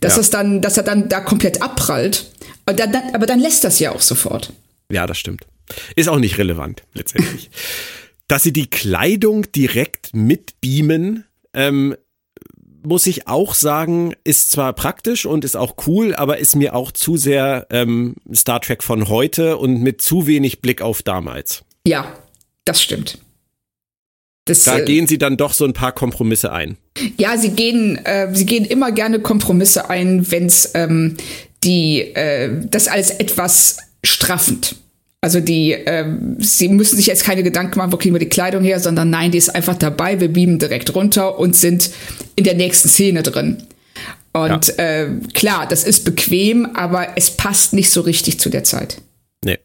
Dass, ja. es dann, dass er dann da komplett abprallt. Und dann, dann, aber dann lässt das ja auch sofort. Ja, das stimmt. Ist auch nicht relevant, letztendlich. Dass sie die Kleidung direkt mitbeamen, ähm, muss ich auch sagen, ist zwar praktisch und ist auch cool, aber ist mir auch zu sehr ähm, Star Trek von heute und mit zu wenig Blick auf damals. Ja, das stimmt. Das, da äh, gehen sie dann doch so ein paar Kompromisse ein. Ja, sie gehen, äh, sie gehen immer gerne Kompromisse ein, wenn es ähm, die, äh, das alles etwas straffend. Also die, äh, sie müssen sich jetzt keine Gedanken machen, wo kriegen wir die Kleidung her, sondern nein, die ist einfach dabei, wir beamen direkt runter und sind in der nächsten Szene drin. Und ja. äh, klar, das ist bequem, aber es passt nicht so richtig zu der Zeit. Nee.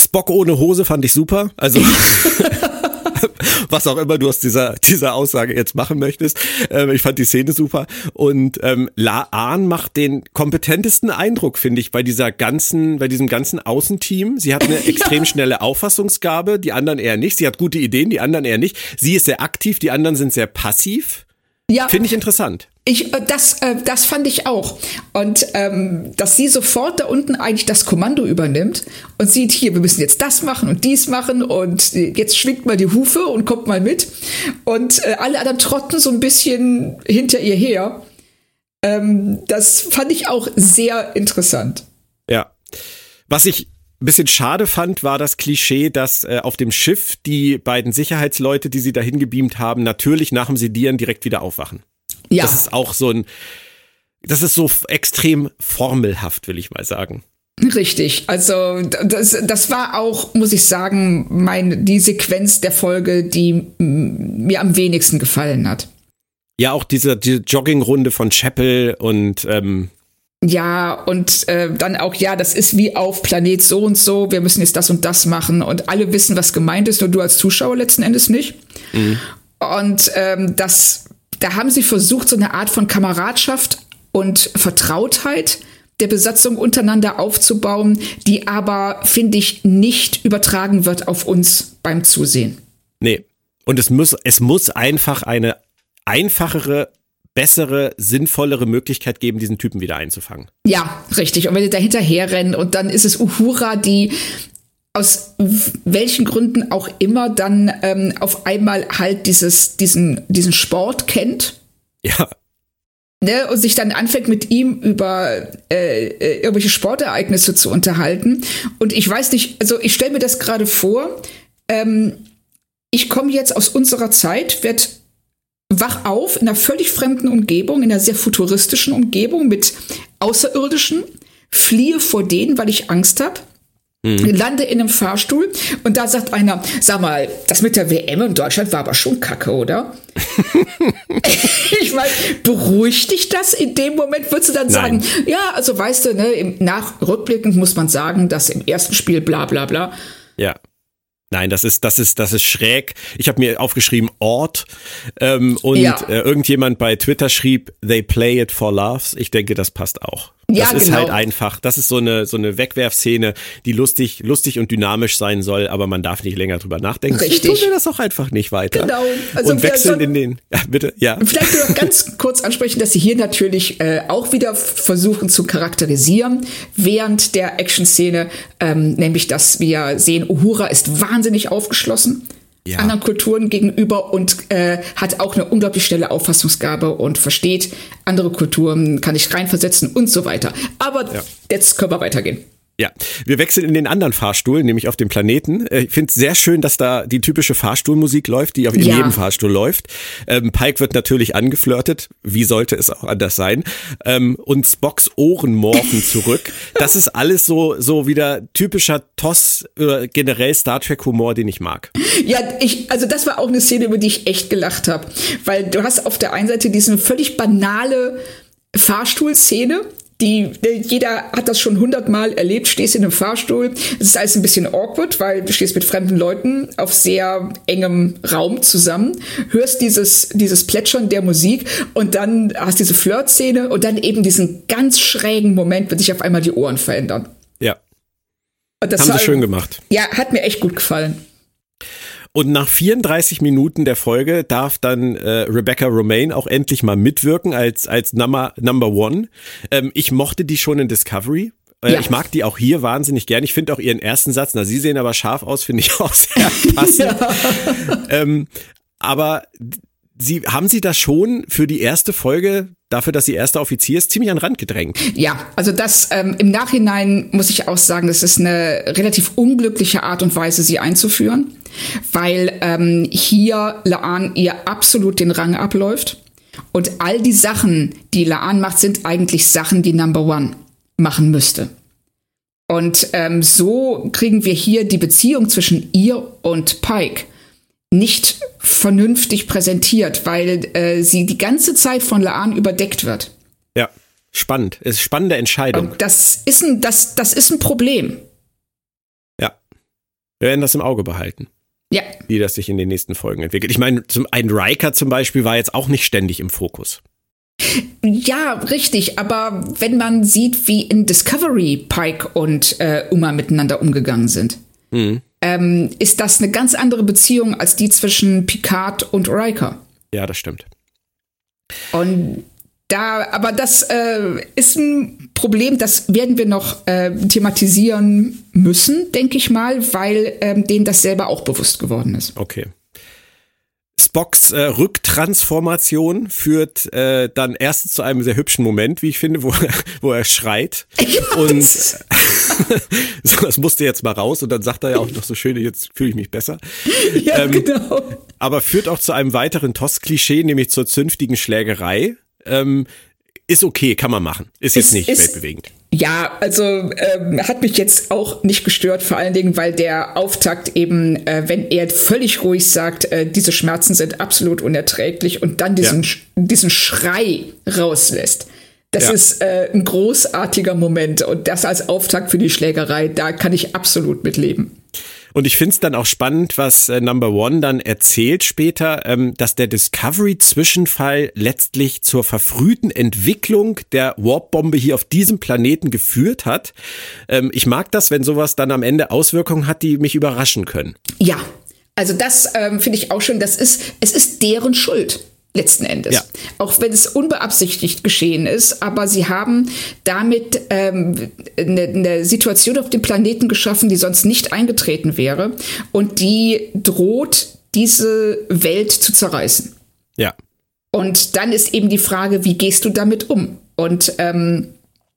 Spock ohne Hose fand ich super. Also was auch immer du aus dieser, dieser Aussage jetzt machen möchtest. Ähm, ich fand die Szene super. Und ähm, La'an macht den kompetentesten Eindruck, finde ich, bei dieser ganzen, bei diesem ganzen Außenteam. Sie hat eine extrem schnelle Auffassungsgabe, die anderen eher nicht. Sie hat gute Ideen, die anderen eher nicht. Sie ist sehr aktiv, die anderen sind sehr passiv. Ja. Finde ich interessant. Ich, das, das fand ich auch. Und ähm, dass sie sofort da unten eigentlich das Kommando übernimmt und sieht, hier, wir müssen jetzt das machen und dies machen und jetzt schwingt mal die Hufe und kommt mal mit. Und äh, alle anderen trotten so ein bisschen hinter ihr her. Ähm, das fand ich auch sehr interessant. Ja. Was ich ein bisschen schade fand, war das Klischee, dass äh, auf dem Schiff die beiden Sicherheitsleute, die sie dahin gebeamt haben, natürlich nach dem Sedieren direkt wieder aufwachen. Ja. Das ist auch so ein, das ist so extrem formelhaft, will ich mal sagen. Richtig, also das, das war auch, muss ich sagen, meine, die Sequenz der Folge, die m, mir am wenigsten gefallen hat. Ja, auch diese die Joggingrunde von Chapel und ähm ja, und äh, dann auch, ja, das ist wie auf Planet so und so, wir müssen jetzt das und das machen und alle wissen, was gemeint ist, nur du als Zuschauer letzten Endes nicht. Mhm. Und ähm, das Da haben sie versucht, so eine Art von Kameradschaft und Vertrautheit der Besatzung untereinander aufzubauen, die aber, finde ich, nicht übertragen wird auf uns beim Zusehen. Nee. Und es muss, es muss einfach eine einfachere, bessere, sinnvollere Möglichkeit geben, diesen Typen wieder einzufangen. Ja, richtig. Und wenn sie da hinterherrennen und dann ist es Uhura, die aus welchen Gründen auch immer dann ähm, auf einmal halt dieses, diesen, diesen Sport kennt. Ja. Ne, und sich dann anfängt, mit ihm über äh, irgendwelche Sportereignisse zu unterhalten. Und ich weiß nicht, also ich stelle mir das gerade vor, ähm, ich komme jetzt aus unserer Zeit, werde wach auf in einer völlig fremden Umgebung, in einer sehr futuristischen Umgebung mit Außerirdischen, fliehe vor denen, weil ich Angst habe. Mhm. Lande in einem Fahrstuhl und da sagt einer, sag mal, das mit der W M in Deutschland war aber schon kacke, oder? Ich meine, beruhigt dich das? In dem Moment würdest du dann Nein. sagen, ja, also weißt du, ne, im nachrückblickend muss man sagen, dass im ersten Spiel bla bla bla. Ja. Nein, das ist, das ist, das ist schräg. Ich habe mir aufgeschrieben, Ort. Ähm, und ja. äh, irgendjemand bei Twitter schrieb, they play it for laughs. Ich denke, das passt auch. Ja, das genau. ist halt einfach, das ist so eine, so eine Wegwerfszene, die lustig, lustig und dynamisch sein soll, aber man darf nicht länger drüber nachdenken. Richtig. Tun wir das auch einfach nicht weiter. Genau. Also und wechseln in den, ja, bitte, ja. Vielleicht nur ganz kurz ansprechen, dass sie hier natürlich äh, auch wieder versuchen zu charakterisieren, während der Action-Szene, ähm, nämlich, dass wir sehen, Uhura ist wahnsinnig aufgeschlossen, ja. anderen Kulturen gegenüber und äh, hat auch eine unglaublich schnelle Auffassungsgabe und versteht, andere Kulturen kann ich reinversetzen und so weiter. Aber ja. jetzt können wir weitergehen. Ja, wir wechseln in den anderen Fahrstuhl, nämlich auf dem Planeten. Ich finde es sehr schön, dass da die typische Fahrstuhlmusik läuft, die auf in ja. jedem Fahrstuhl läuft. Ähm, Pike wird natürlich angeflirtet, wie sollte es auch anders sein. Ähm, und Spocks Ohren morphen zurück. Das ist alles so so wieder typischer T O S, äh, generell Star Trek Humor, den ich mag. Ja, ich also das war auch eine Szene, über die ich echt gelacht habe. Weil du hast auf der einen Seite diese völlig banale Fahrstuhlszene, Die, jeder hat das schon hundertmal erlebt, stehst in einem Fahrstuhl. Es ist alles ein bisschen awkward, weil du stehst mit fremden Leuten auf sehr engem Raum zusammen, hörst dieses, dieses Plätschern der Musik und dann hast diese Flirt-Szene und dann eben diesen ganz schrägen Moment, wenn sich auf einmal die Ohren verändern. Ja. Und das haben war, sie schön gemacht. Ja, hat mir echt gut gefallen. Und nach vierunddreißig Minuten der Folge darf dann äh, Rebecca Romaine auch endlich mal mitwirken als als Number, Number One. Ähm, ich mochte die schon in Discovery. Äh, ja. Ich mag die auch hier wahnsinnig gern. Ich finde auch ihren ersten Satz, na, sie sehen aber scharf aus, finde ich auch sehr passend. Ja. Ähm, aber sie haben sie das schon für die erste Folge, dafür, dass sie erster Offizier ist, ziemlich an den Rand gedrängt. Ja, also das ähm, im Nachhinein muss ich auch sagen, das ist eine relativ unglückliche Art und Weise, sie einzuführen. Weil ähm, hier La'an ihr absolut den Rang abläuft. Und all die Sachen, die La'an macht, sind eigentlich Sachen, die Number One machen müsste. Und ähm, so kriegen wir hier die Beziehung zwischen ihr und Pike nicht vernünftig präsentiert, weil äh, sie die ganze Zeit von La'an überdeckt wird. Ja, spannend. Es ist eine spannende Entscheidung. Und das ist ein, das, das ist ein Problem. Ja, wir werden das im Auge behalten. Ja. Wie das sich in den nächsten Folgen entwickelt. Ich meine, zum einen Riker zum Beispiel war jetzt auch nicht ständig im Fokus. Ja, richtig. Aber wenn man sieht, wie in Discovery Pike und äh, Uma miteinander umgegangen sind, mhm. ähm, ist das eine ganz andere Beziehung als die zwischen Picard und Riker. Ja, das stimmt. Und da, aber das äh, ist ein Problem, das werden wir noch äh, thematisieren müssen, denke ich mal, weil ähm, denen das selber auch bewusst geworden ist. Okay. Spocks äh, Rücktransformation führt äh, dann erstens zu einem sehr hübschen Moment, wie ich finde, wo, wo er schreit. Ja, und das, so, das musste jetzt mal raus. Und dann sagt er ja auch noch so schön, jetzt fühle ich mich besser. Ja, ähm, genau. Aber führt auch zu einem weiteren T O S-Klischee, nämlich zur zünftigen Schlägerei. Ähm, ist okay, kann man machen. Ist jetzt ist, nicht ist, weltbewegend. Ja, also ähm, hat mich jetzt auch nicht gestört, vor allen Dingen, weil der Auftakt eben, äh, wenn er völlig ruhig sagt, äh, diese Schmerzen sind absolut unerträglich und dann diesen, ja. diesen Schrei rauslässt. Das ja. ist äh, ein großartiger Moment und das als Auftakt für die Schlägerei, da kann ich absolut mitleben. Und ich finde es dann auch spannend, was äh, Number One dann erzählt später, ähm, dass der Discovery-Zwischenfall letztlich zur verfrühten Entwicklung der Warp-Bombe hier auf diesem Planeten geführt hat. Ähm, ich mag das, wenn sowas dann am Ende Auswirkungen hat, die mich überraschen können. Ja, also das ähm, finde ich auch schön. Das ist, es ist deren Schuld. Letzten Endes. Ja. Auch wenn es unbeabsichtigt geschehen ist, aber sie haben damit ähm, eine, eine Situation auf dem Planeten geschaffen, die sonst nicht eingetreten wäre und die droht, diese Welt zu zerreißen. Ja. Und dann ist eben die Frage, wie gehst du damit um? Und ähm,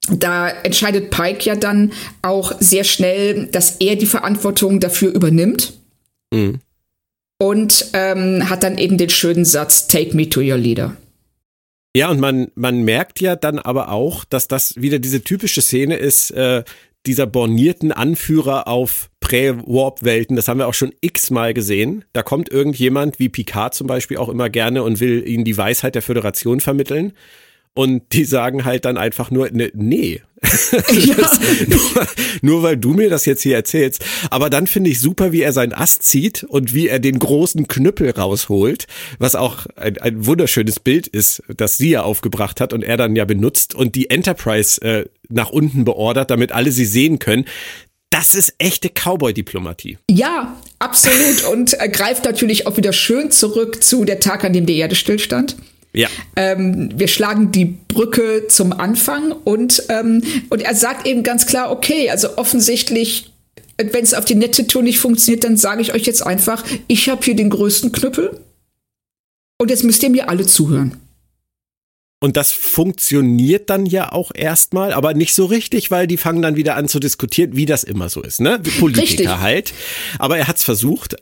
da entscheidet Pike ja dann auch sehr schnell, dass er die Verantwortung dafür übernimmt. Mhm. Und ähm, hat dann eben den schönen Satz, take me to your leader. Ja, und man, man merkt ja dann aber auch, dass das wieder diese typische Szene ist, äh, dieser bornierten Anführer auf Prä-Warp-Welten. Das haben wir auch schon x-mal gesehen. Da kommt irgendjemand, wie Picard zum Beispiel auch immer gerne, und will ihnen die Weisheit der Föderation vermitteln. Und die sagen halt dann einfach nur, ne, nee, ja. das, nur, nur weil du mir das jetzt hier erzählst. Aber dann finde ich super, wie er seinen Ast zieht und wie er den großen Knüppel rausholt, was auch ein, ein wunderschönes Bild ist, das sie ja aufgebracht hat und er dann ja benutzt und die Enterprise äh, nach unten beordert, damit alle sie sehen können. Das ist echte Cowboy-Diplomatie. Ja, absolut. Und äh, greift natürlich auch wieder schön zurück zu der Tag, an dem die Erde stillstand. Ja. Ähm, wir schlagen die Brücke zum Anfang und, ähm, und er sagt eben ganz klar, okay, also offensichtlich, wenn es auf die nette Tour nicht funktioniert, dann sage ich euch jetzt einfach, ich habe hier den größten Knüppel und jetzt müsst ihr mir alle zuhören. Und das funktioniert dann ja auch erstmal, aber nicht so richtig, weil die fangen dann wieder an zu diskutieren, wie das immer so ist, ne? Politiker richtig. Halt. Aber er hat's versucht.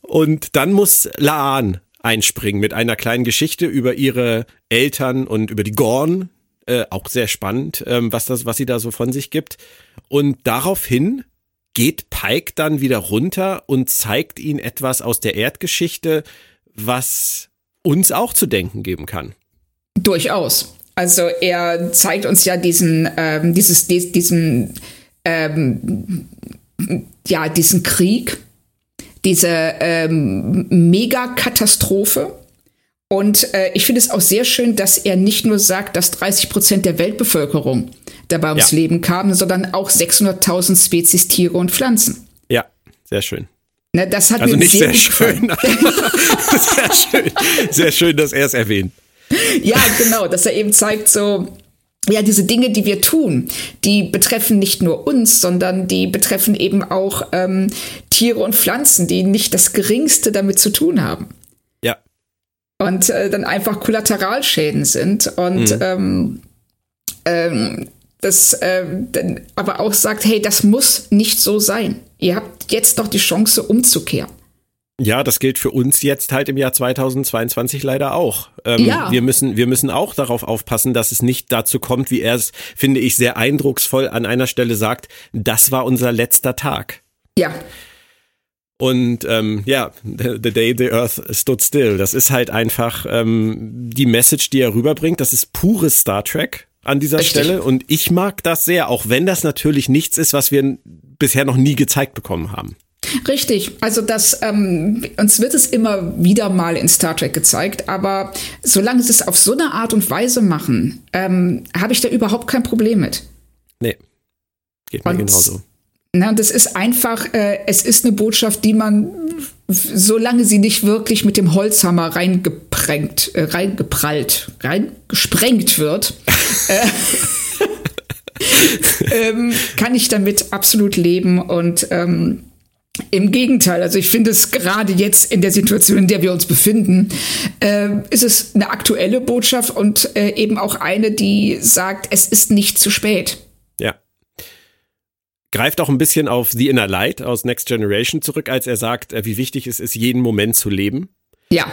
Und dann muss La'an einspringen mit einer kleinen Geschichte über ihre Eltern und über die Gorn. Äh, auch sehr spannend, ähm, was das, was sie da so von sich gibt. Und daraufhin geht Pike dann wieder runter und zeigt ihnen etwas aus der Erdgeschichte, was uns auch zu denken geben kann. Durchaus. Also er zeigt uns ja diesen, ähm, dieses, dies, diesen, ähm, ja, diesen Krieg, diese ähm, Megakatastrophe. Und äh, ich finde es auch sehr schön, dass er nicht nur sagt, dass dreißig Prozent der Weltbevölkerung dabei ums ja. Leben kamen, sondern auch sechshunderttausend Spezies, Tiere und Pflanzen. Ja, sehr schön. Na, das hat also mir nicht sehr schön. sehr schön. Sehr schön, dass er es erwähnt. Ja, genau, dass er eben zeigt, so, ja, diese Dinge, die wir tun, die betreffen nicht nur uns, sondern die betreffen eben auch ähm, Tiere und Pflanzen, die nicht das Geringste damit zu tun haben. Ja. Und äh, dann einfach Kollateralschäden sind. Und mhm. ähm, ähm, das äh, dann aber auch sagt, hey, das muss nicht so sein. Ihr habt jetzt doch die Chance, umzukehren. Ja, das gilt für uns jetzt halt im Jahr zweitausendzweiundzwanzig leider auch. Ähm, ja. Wir müssen, wir müssen auch darauf aufpassen, dass es nicht dazu kommt, wie er es, finde ich, sehr eindrucksvoll an einer Stelle sagt, das war unser letzter Tag. Ja. Und ähm, ja, The Day the Earth Stood Still. Das ist halt einfach ähm, die Message, die er rüberbringt. Das ist pures Star Trek an dieser Richtig. Stelle. Und ich mag das sehr, auch wenn das natürlich nichts ist, was wir bisher noch nie gezeigt bekommen haben. Richtig, also das ähm, uns wird es immer wieder mal in Star Trek gezeigt, aber solange sie es auf so eine Art und Weise machen, ähm, habe ich da überhaupt kein Problem mit. Nee, geht mir und, genauso. Na, das ist einfach, äh, es ist eine Botschaft, die man, solange sie nicht wirklich mit dem Holzhammer reingeprengt, äh, reingeprallt, reingesprengt wird, äh, ähm, kann ich damit absolut leben und ähm, im Gegenteil, also ich finde es gerade jetzt in der Situation, in der wir uns befinden, äh, ist es eine aktuelle Botschaft und äh, eben auch eine, die sagt, es ist nicht zu spät. Ja. Greift auch ein bisschen auf The Inner Light aus Next Generation zurück, als er sagt, wie wichtig es ist, jeden Moment zu leben. Ja.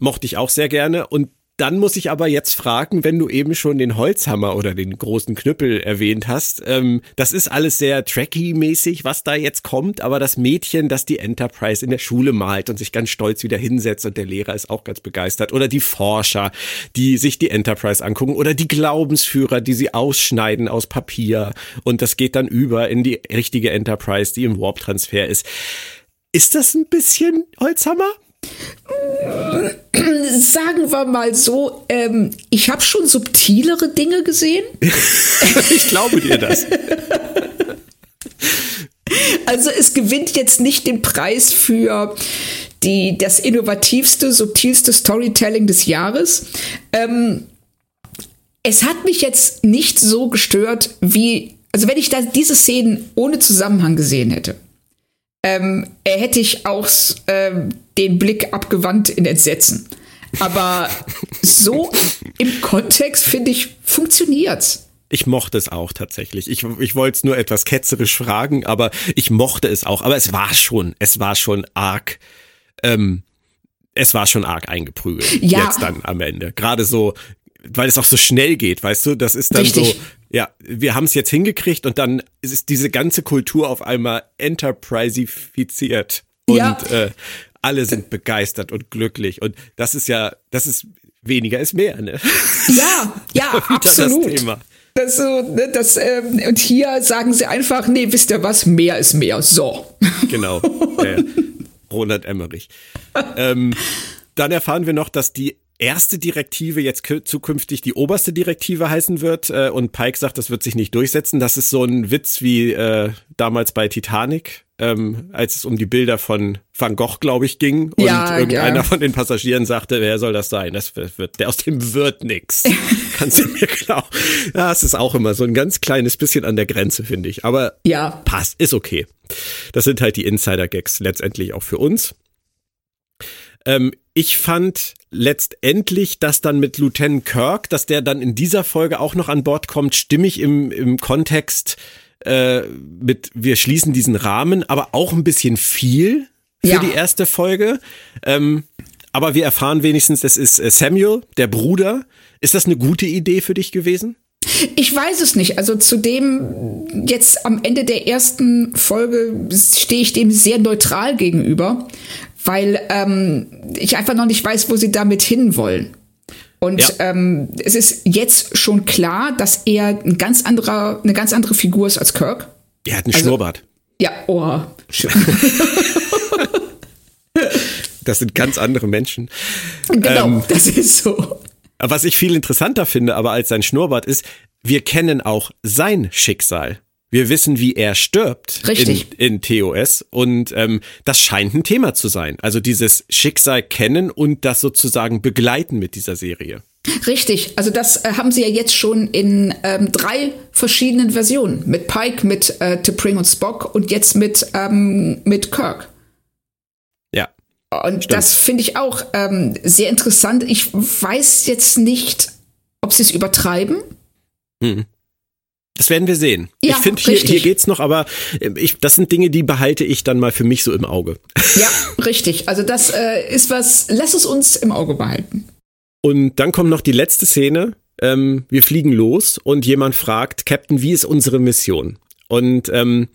Mochte ich auch sehr gerne. Und dann muss ich aber jetzt fragen, wenn du eben schon den Holzhammer oder den großen Knüppel erwähnt hast, ähm, das ist alles sehr Trekkie-mäßig, was da jetzt kommt, aber das Mädchen, das die Enterprise in der Schule malt und sich ganz stolz wieder hinsetzt und der Lehrer ist auch ganz begeistert, oder die Forscher, die sich die Enterprise angucken, oder die Glaubensführer, die sie ausschneiden aus Papier und das geht dann über in die richtige Enterprise, die im Warp-Transfer ist. Ist das ein bisschen Holzhammer? Sagen wir mal so, ähm, ich habe schon subtilere Dinge gesehen. Ich glaube dir das. Also es gewinnt jetzt nicht den Preis für die, das innovativste, subtilste Storytelling des Jahres. Ähm, es hat mich jetzt nicht so gestört, wie, also wenn ich da diese Szenen ohne Zusammenhang gesehen hätte. Ähm, hätte ich auch ähm, den Blick abgewandt in Entsetzen. Aber so im Kontext, finde ich, funktioniert's. Ich mochte es auch tatsächlich. Ich, ich wollte es nur etwas ketzerisch fragen, aber ich mochte es auch. Aber es war schon, es war schon arg, ähm, es war schon arg eingeprügelt. Ja. Jetzt dann am Ende. Gerade so, weil es auch so schnell geht, weißt du, das ist dann richtig. So... Ja, wir haben es jetzt hingekriegt und dann ist diese ganze Kultur auf einmal enterprisifiziert und ja. äh, alle sind begeistert und glücklich und das ist ja, das ist weniger ist mehr, ne? Ja, ja, absolut. Das Thema. Das so, ne, das, ähm, und hier sagen sie einfach, nee, wisst ihr was, mehr ist mehr, so. Genau, äh, Roland Emmerich. ähm, dann erfahren wir noch, dass die erste Direktive jetzt zukünftig die oberste Direktive heißen wird äh, und Pike sagt, das wird sich nicht durchsetzen. Das ist so ein Witz wie äh, damals bei Titanic, ähm, als es um die Bilder von Van Gogh, glaube ich, ging und ja, irgendeiner ja. von den Passagieren sagte, wer soll das sein? Das wird, der aus dem wird nix. Kannst du mir glauben? Ja, es ist auch immer so ein ganz kleines bisschen an der Grenze, finde ich. Aber ja. passt, ist okay. Das sind halt die Insider-Gags letztendlich auch für uns. Ähm, ich fand letztendlich, dass dann mit Lieutenant Kirk, dass der dann in dieser Folge auch noch an Bord kommt, stimmig im, im Kontext äh, mit, wir schließen diesen Rahmen, aber auch ein bisschen viel für ja. die erste Folge. Ähm, aber wir erfahren wenigstens, das ist Samuel, der Bruder. Ist das eine gute Idee für dich gewesen? Ich weiß es nicht. Also zu dem, jetzt am Ende der ersten Folge stehe ich dem sehr neutral gegenüber. Weil ähm, ich einfach noch nicht weiß, wo sie damit hinwollen. Und ja. ähm, es ist jetzt schon klar, dass er ein ganz anderer, eine ganz andere Figur ist als Kirk. Er hat einen also, Schnurrbart. Ja, oh. Das sind ganz andere Menschen. Genau, ähm, das ist so. Was ich viel interessanter finde, aber als sein Schnurrbart ist, wir kennen auch sein Schicksal. Wir wissen, wie er stirbt in, in T O S und ähm, das scheint ein Thema zu sein. Also dieses Schicksal kennen und das sozusagen begleiten mit dieser Serie. Richtig, also das äh, haben sie ja jetzt schon in ähm, drei verschiedenen Versionen. Mit Pike, mit äh, T'Pring und Spock und jetzt mit, ähm, mit Kirk. Ja. Und stimmt. Das finde ich auch ähm, sehr interessant. Ich weiß jetzt nicht, ob sie es übertreiben. Mhm. Das werden wir sehen. Ja, ich finde, hier, hier geht's noch, aber ich, das sind Dinge, die behalte ich dann mal für mich so im Auge. Ja, richtig. Also das äh, ist was, lass es uns im Auge behalten. Und dann kommt noch die letzte Szene. Ähm, wir fliegen los und jemand fragt, Captain, wie ist unsere Mission? Und ähm,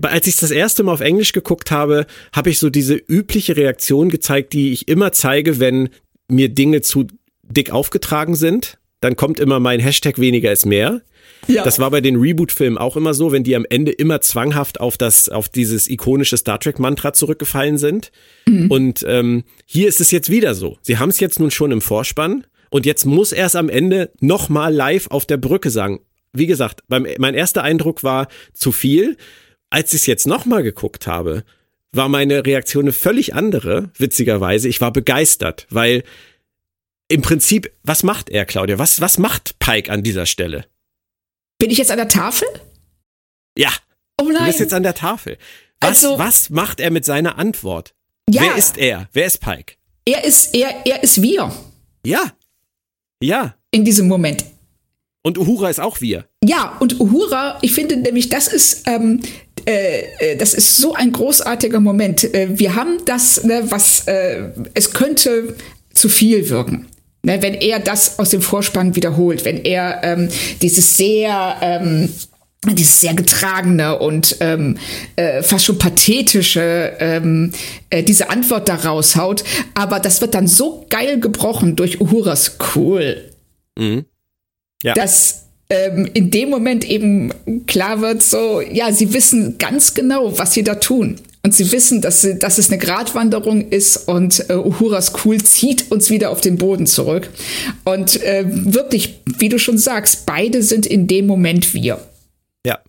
als ich das erste Mal auf Englisch geguckt habe, habe ich so diese übliche Reaktion gezeigt, die ich immer zeige, wenn mir Dinge zu dick aufgetragen sind. Dann kommt immer mein Hashtag weniger ist mehr. Ja. Das war bei den Reboot-Filmen auch immer so, wenn die am Ende immer zwanghaft auf das, auf dieses ikonische Star Trek-Mantra zurückgefallen sind. Mhm. Und ähm, hier ist es jetzt wieder so. Sie haben es jetzt nun schon im Vorspann und jetzt muss er es am Ende nochmal live auf der Brücke sagen. Wie gesagt, beim, mein erster Eindruck war zu viel. Als ich es jetzt nochmal geguckt habe, war meine Reaktion eine völlig andere, witzigerweise. Ich war begeistert, weil im Prinzip, was macht er, Claudia? Was, was macht Pike an dieser Stelle? Bin ich jetzt an der Tafel? Ja, oh nein. Du bist jetzt an der Tafel. Was, also, was macht er mit seiner Antwort? Ja. Wer ist er? Wer ist Pike? Er ist, er, er ist wir. Ja, ja. In diesem Moment. Und Uhura ist auch wir. Ja, und Uhura, ich finde nämlich, das ist, ähm, äh, das ist so ein großartiger Moment. Wir haben das, ne, was, äh, es könnte zu viel wirken. Ne, wenn er das aus dem Vorspann wiederholt, wenn er ähm, dieses sehr, ähm, dieses sehr getragene und ähm, äh, fast schon pathetische, ähm, äh, diese Antwort da raushaut. Aber das wird dann so geil gebrochen durch Uhuras cool. Mhm. Ja. Dass ähm, in dem Moment eben klar wird, so, ja, sie wissen ganz genau, was sie da tun. Und sie wissen, dass, sie, dass es eine Gratwanderung ist und äh, Uhuras cool zieht uns wieder auf den Boden zurück. Und äh, wirklich, wie du schon sagst, beide sind in dem Moment wir. Ja,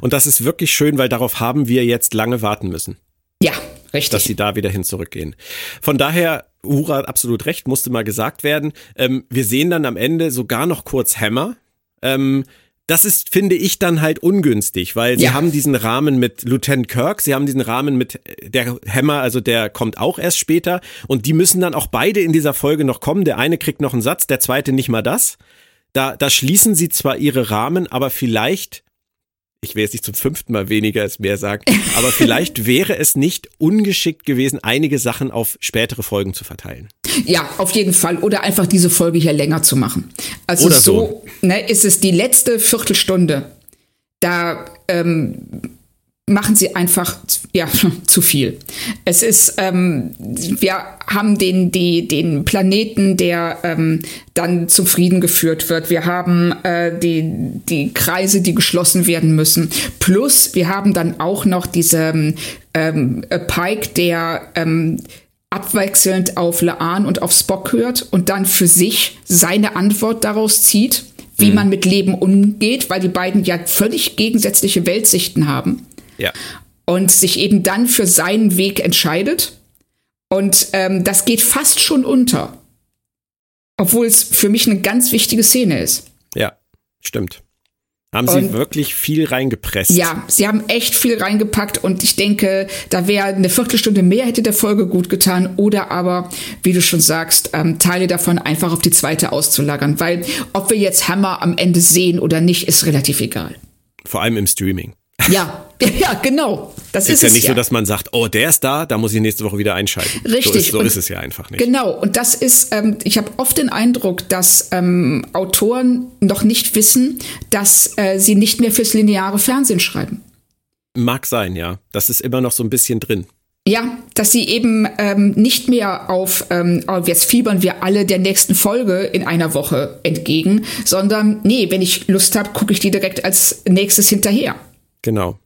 und das ist wirklich schön, weil darauf haben wir jetzt lange warten müssen. Ja, richtig. Dass sie da wieder hin zurückgehen. Von daher, Uhura hat absolut recht, musste mal gesagt werden. Ähm, wir sehen dann am Ende sogar noch kurz Hammer. Ähm, das ist, finde ich, dann halt ungünstig, weil ja. Sie haben diesen Rahmen mit Lieutenant Kirk, sie haben diesen Rahmen mit der Hammer, also der kommt auch erst später. Und die müssen dann auch beide in dieser Folge noch kommen. Der eine kriegt noch einen Satz, der zweite nicht mal das. Da, da schließen sie zwar ihre Rahmen, aber vielleicht... Ich will jetzt nicht zum fünften Mal weniger als mehr sagen, aber vielleicht wäre es nicht ungeschickt gewesen, einige Sachen auf spätere Folgen zu verteilen. Ja, auf jeden Fall. Oder einfach diese Folge hier länger zu machen. Also Oder so, so. Ne, ist es die letzte Viertelstunde. Da ähm, machen sie einfach ja, zu viel. Es ist, ähm, wir haben den, die, den Planeten, der ähm, dann zum Frieden geführt wird. Wir haben äh, die, die Kreise, die geschlossen werden müssen. Plus, wir haben dann auch noch diese ähm, Pike, der ähm, abwechselnd auf La'an und auf Spock hört und dann für sich seine Antwort daraus zieht, wie mhm. man mit Leben umgeht, weil die beiden ja völlig gegensätzliche Weltsichten haben. Ja. Und sich eben dann für seinen Weg entscheidet. Und ähm, das geht fast schon unter. Obwohl es für mich eine ganz wichtige Szene ist. Ja, stimmt. Haben und, sie wirklich viel reingepresst. Ja, sie haben echt viel reingepackt. Und ich denke, da wäre eine Viertelstunde mehr, hätte der Folge gut getan. Oder aber, wie du schon sagst, ähm, Teile davon einfach auf die zweite auszulagern. Weil ob wir jetzt Hammer am Ende sehen oder nicht, ist relativ egal. Vor allem im Streaming. Ja, ja, genau. Das ist, ist ja es nicht ja. so, dass man sagt, oh, der ist da, da muss ich nächste Woche wieder einschalten. Richtig. So ist, so ist es ja einfach nicht. Genau. Und das ist, ähm, ich habe oft den Eindruck, dass ähm, Autoren noch nicht wissen, dass äh, sie nicht mehr fürs lineare Fernsehen schreiben. Mag sein, ja. Das ist immer noch so ein bisschen drin. Ja, dass sie eben ähm, nicht mehr auf, ähm, jetzt fiebern wir alle der nächsten Folge in einer Woche entgegen, sondern nee, wenn ich Lust habe, gucke ich die direkt als nächstes hinterher. Genau.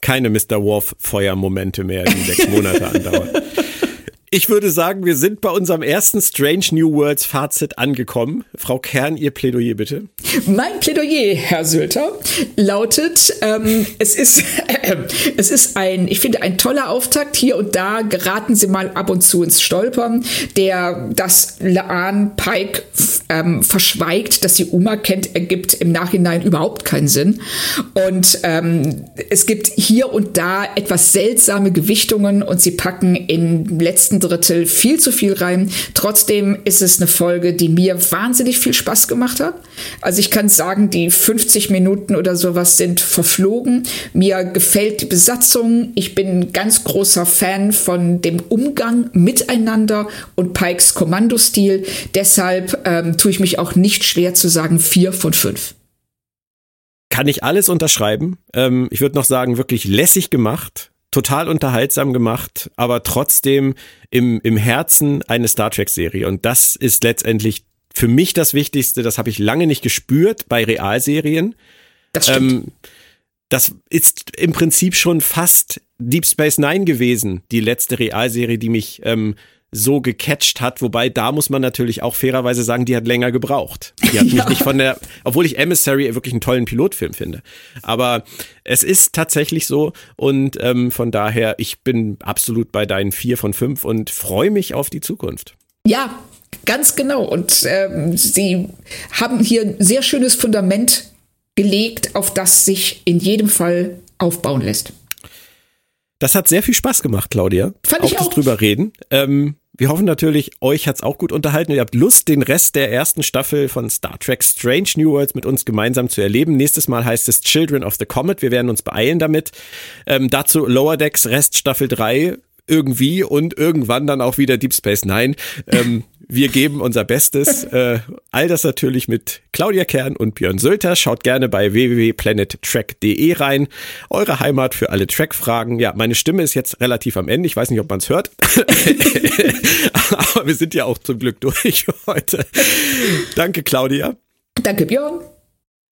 Keine Mister Worf-Feuer-Momente mehr, die sechs Monate andauern. Ich würde sagen, wir sind bei unserem ersten Strange New Worlds Fazit angekommen. Frau Kern, Ihr Plädoyer bitte. Mein Plädoyer, Herr Sülter, lautet, ähm, es ist, äh, es ist ein, ich finde, ein toller Auftakt. Hier und da geraten Sie mal ab und zu ins Stolpern, der das La'an Pike ähm, verschweigt, dass sie Uma kennt, ergibt im Nachhinein überhaupt keinen Sinn. Und ähm, es gibt hier und da etwas seltsame Gewichtungen und sie packen im letzten Drittel viel zu viel rein. Trotzdem ist es eine Folge, die mir wahnsinnig viel Spaß gemacht hat. Also ich kann sagen, die fünfzig Minuten oder sowas sind verflogen. Mir gefällt die Besatzung. Ich bin ein ganz großer Fan von dem Umgang miteinander und Pikes Kommandostil. Deshalb ähm, tue ich mich auch nicht schwer zu sagen, vier von fünf. Kann ich alles unterschreiben. Ähm, ich würde noch sagen, wirklich lässig gemacht. Total unterhaltsam gemacht, aber trotzdem im, im Herzen eine Star Trek-Serie. Und das ist letztendlich, für mich das Wichtigste, das habe ich lange nicht gespürt bei Realserien. Das stimmt. Ähm, das ist im Prinzip schon fast Deep Space Nine gewesen, die letzte Realserie, die mich ähm, so gecatcht hat. Wobei, da muss man natürlich auch fairerweise sagen, die hat länger gebraucht. Die hat ja. mich nicht von der, obwohl ich Emissary wirklich einen tollen Pilotfilm finde. Aber es ist tatsächlich so und ähm, von daher, ich bin absolut bei deinen vier von fünf und freue mich auf die Zukunft. Ja, ganz genau. Und ähm, sie haben hier ein sehr schönes Fundament gelegt, auf das sich in jedem Fall aufbauen lässt. Das hat sehr viel Spaß gemacht, Claudia. Fand ich auch. Auch drüber reden. Ähm, wir hoffen natürlich, euch hat's auch gut unterhalten. Ihr habt Lust, den Rest der ersten Staffel von Star Trek Strange New Worlds mit uns gemeinsam zu erleben. Nächstes Mal heißt es Children of the Comet. Wir werden uns beeilen damit. Ähm, dazu Lower Decks, Rest Staffel drei irgendwie und irgendwann dann auch wieder Deep Space Nine. Ähm, wir geben unser Bestes. Äh, all das natürlich mit Claudia Kern und Björn Sülter. Schaut gerne bei w w w punkt planet trek punkt d e rein. Eure Heimat für alle Track-Fragen. Ja, meine Stimme ist jetzt relativ am Ende. Ich weiß nicht, ob man es hört. Aber wir sind ja auch zum Glück durch heute. Danke, Claudia. Danke, Björn.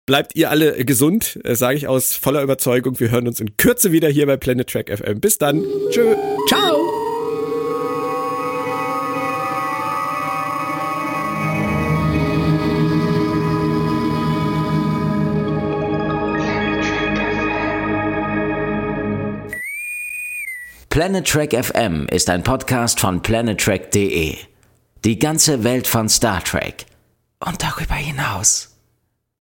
Bleibt ihr alle gesund, sage ich aus voller Überzeugung. Wir hören uns in Kürze wieder hier bei Planet Trek F M. Bis dann. Tschö. Ciao. Planet Trek F M ist ein Podcast von planet trek punkt d e. Die ganze Welt von Star Trek und darüber hinaus.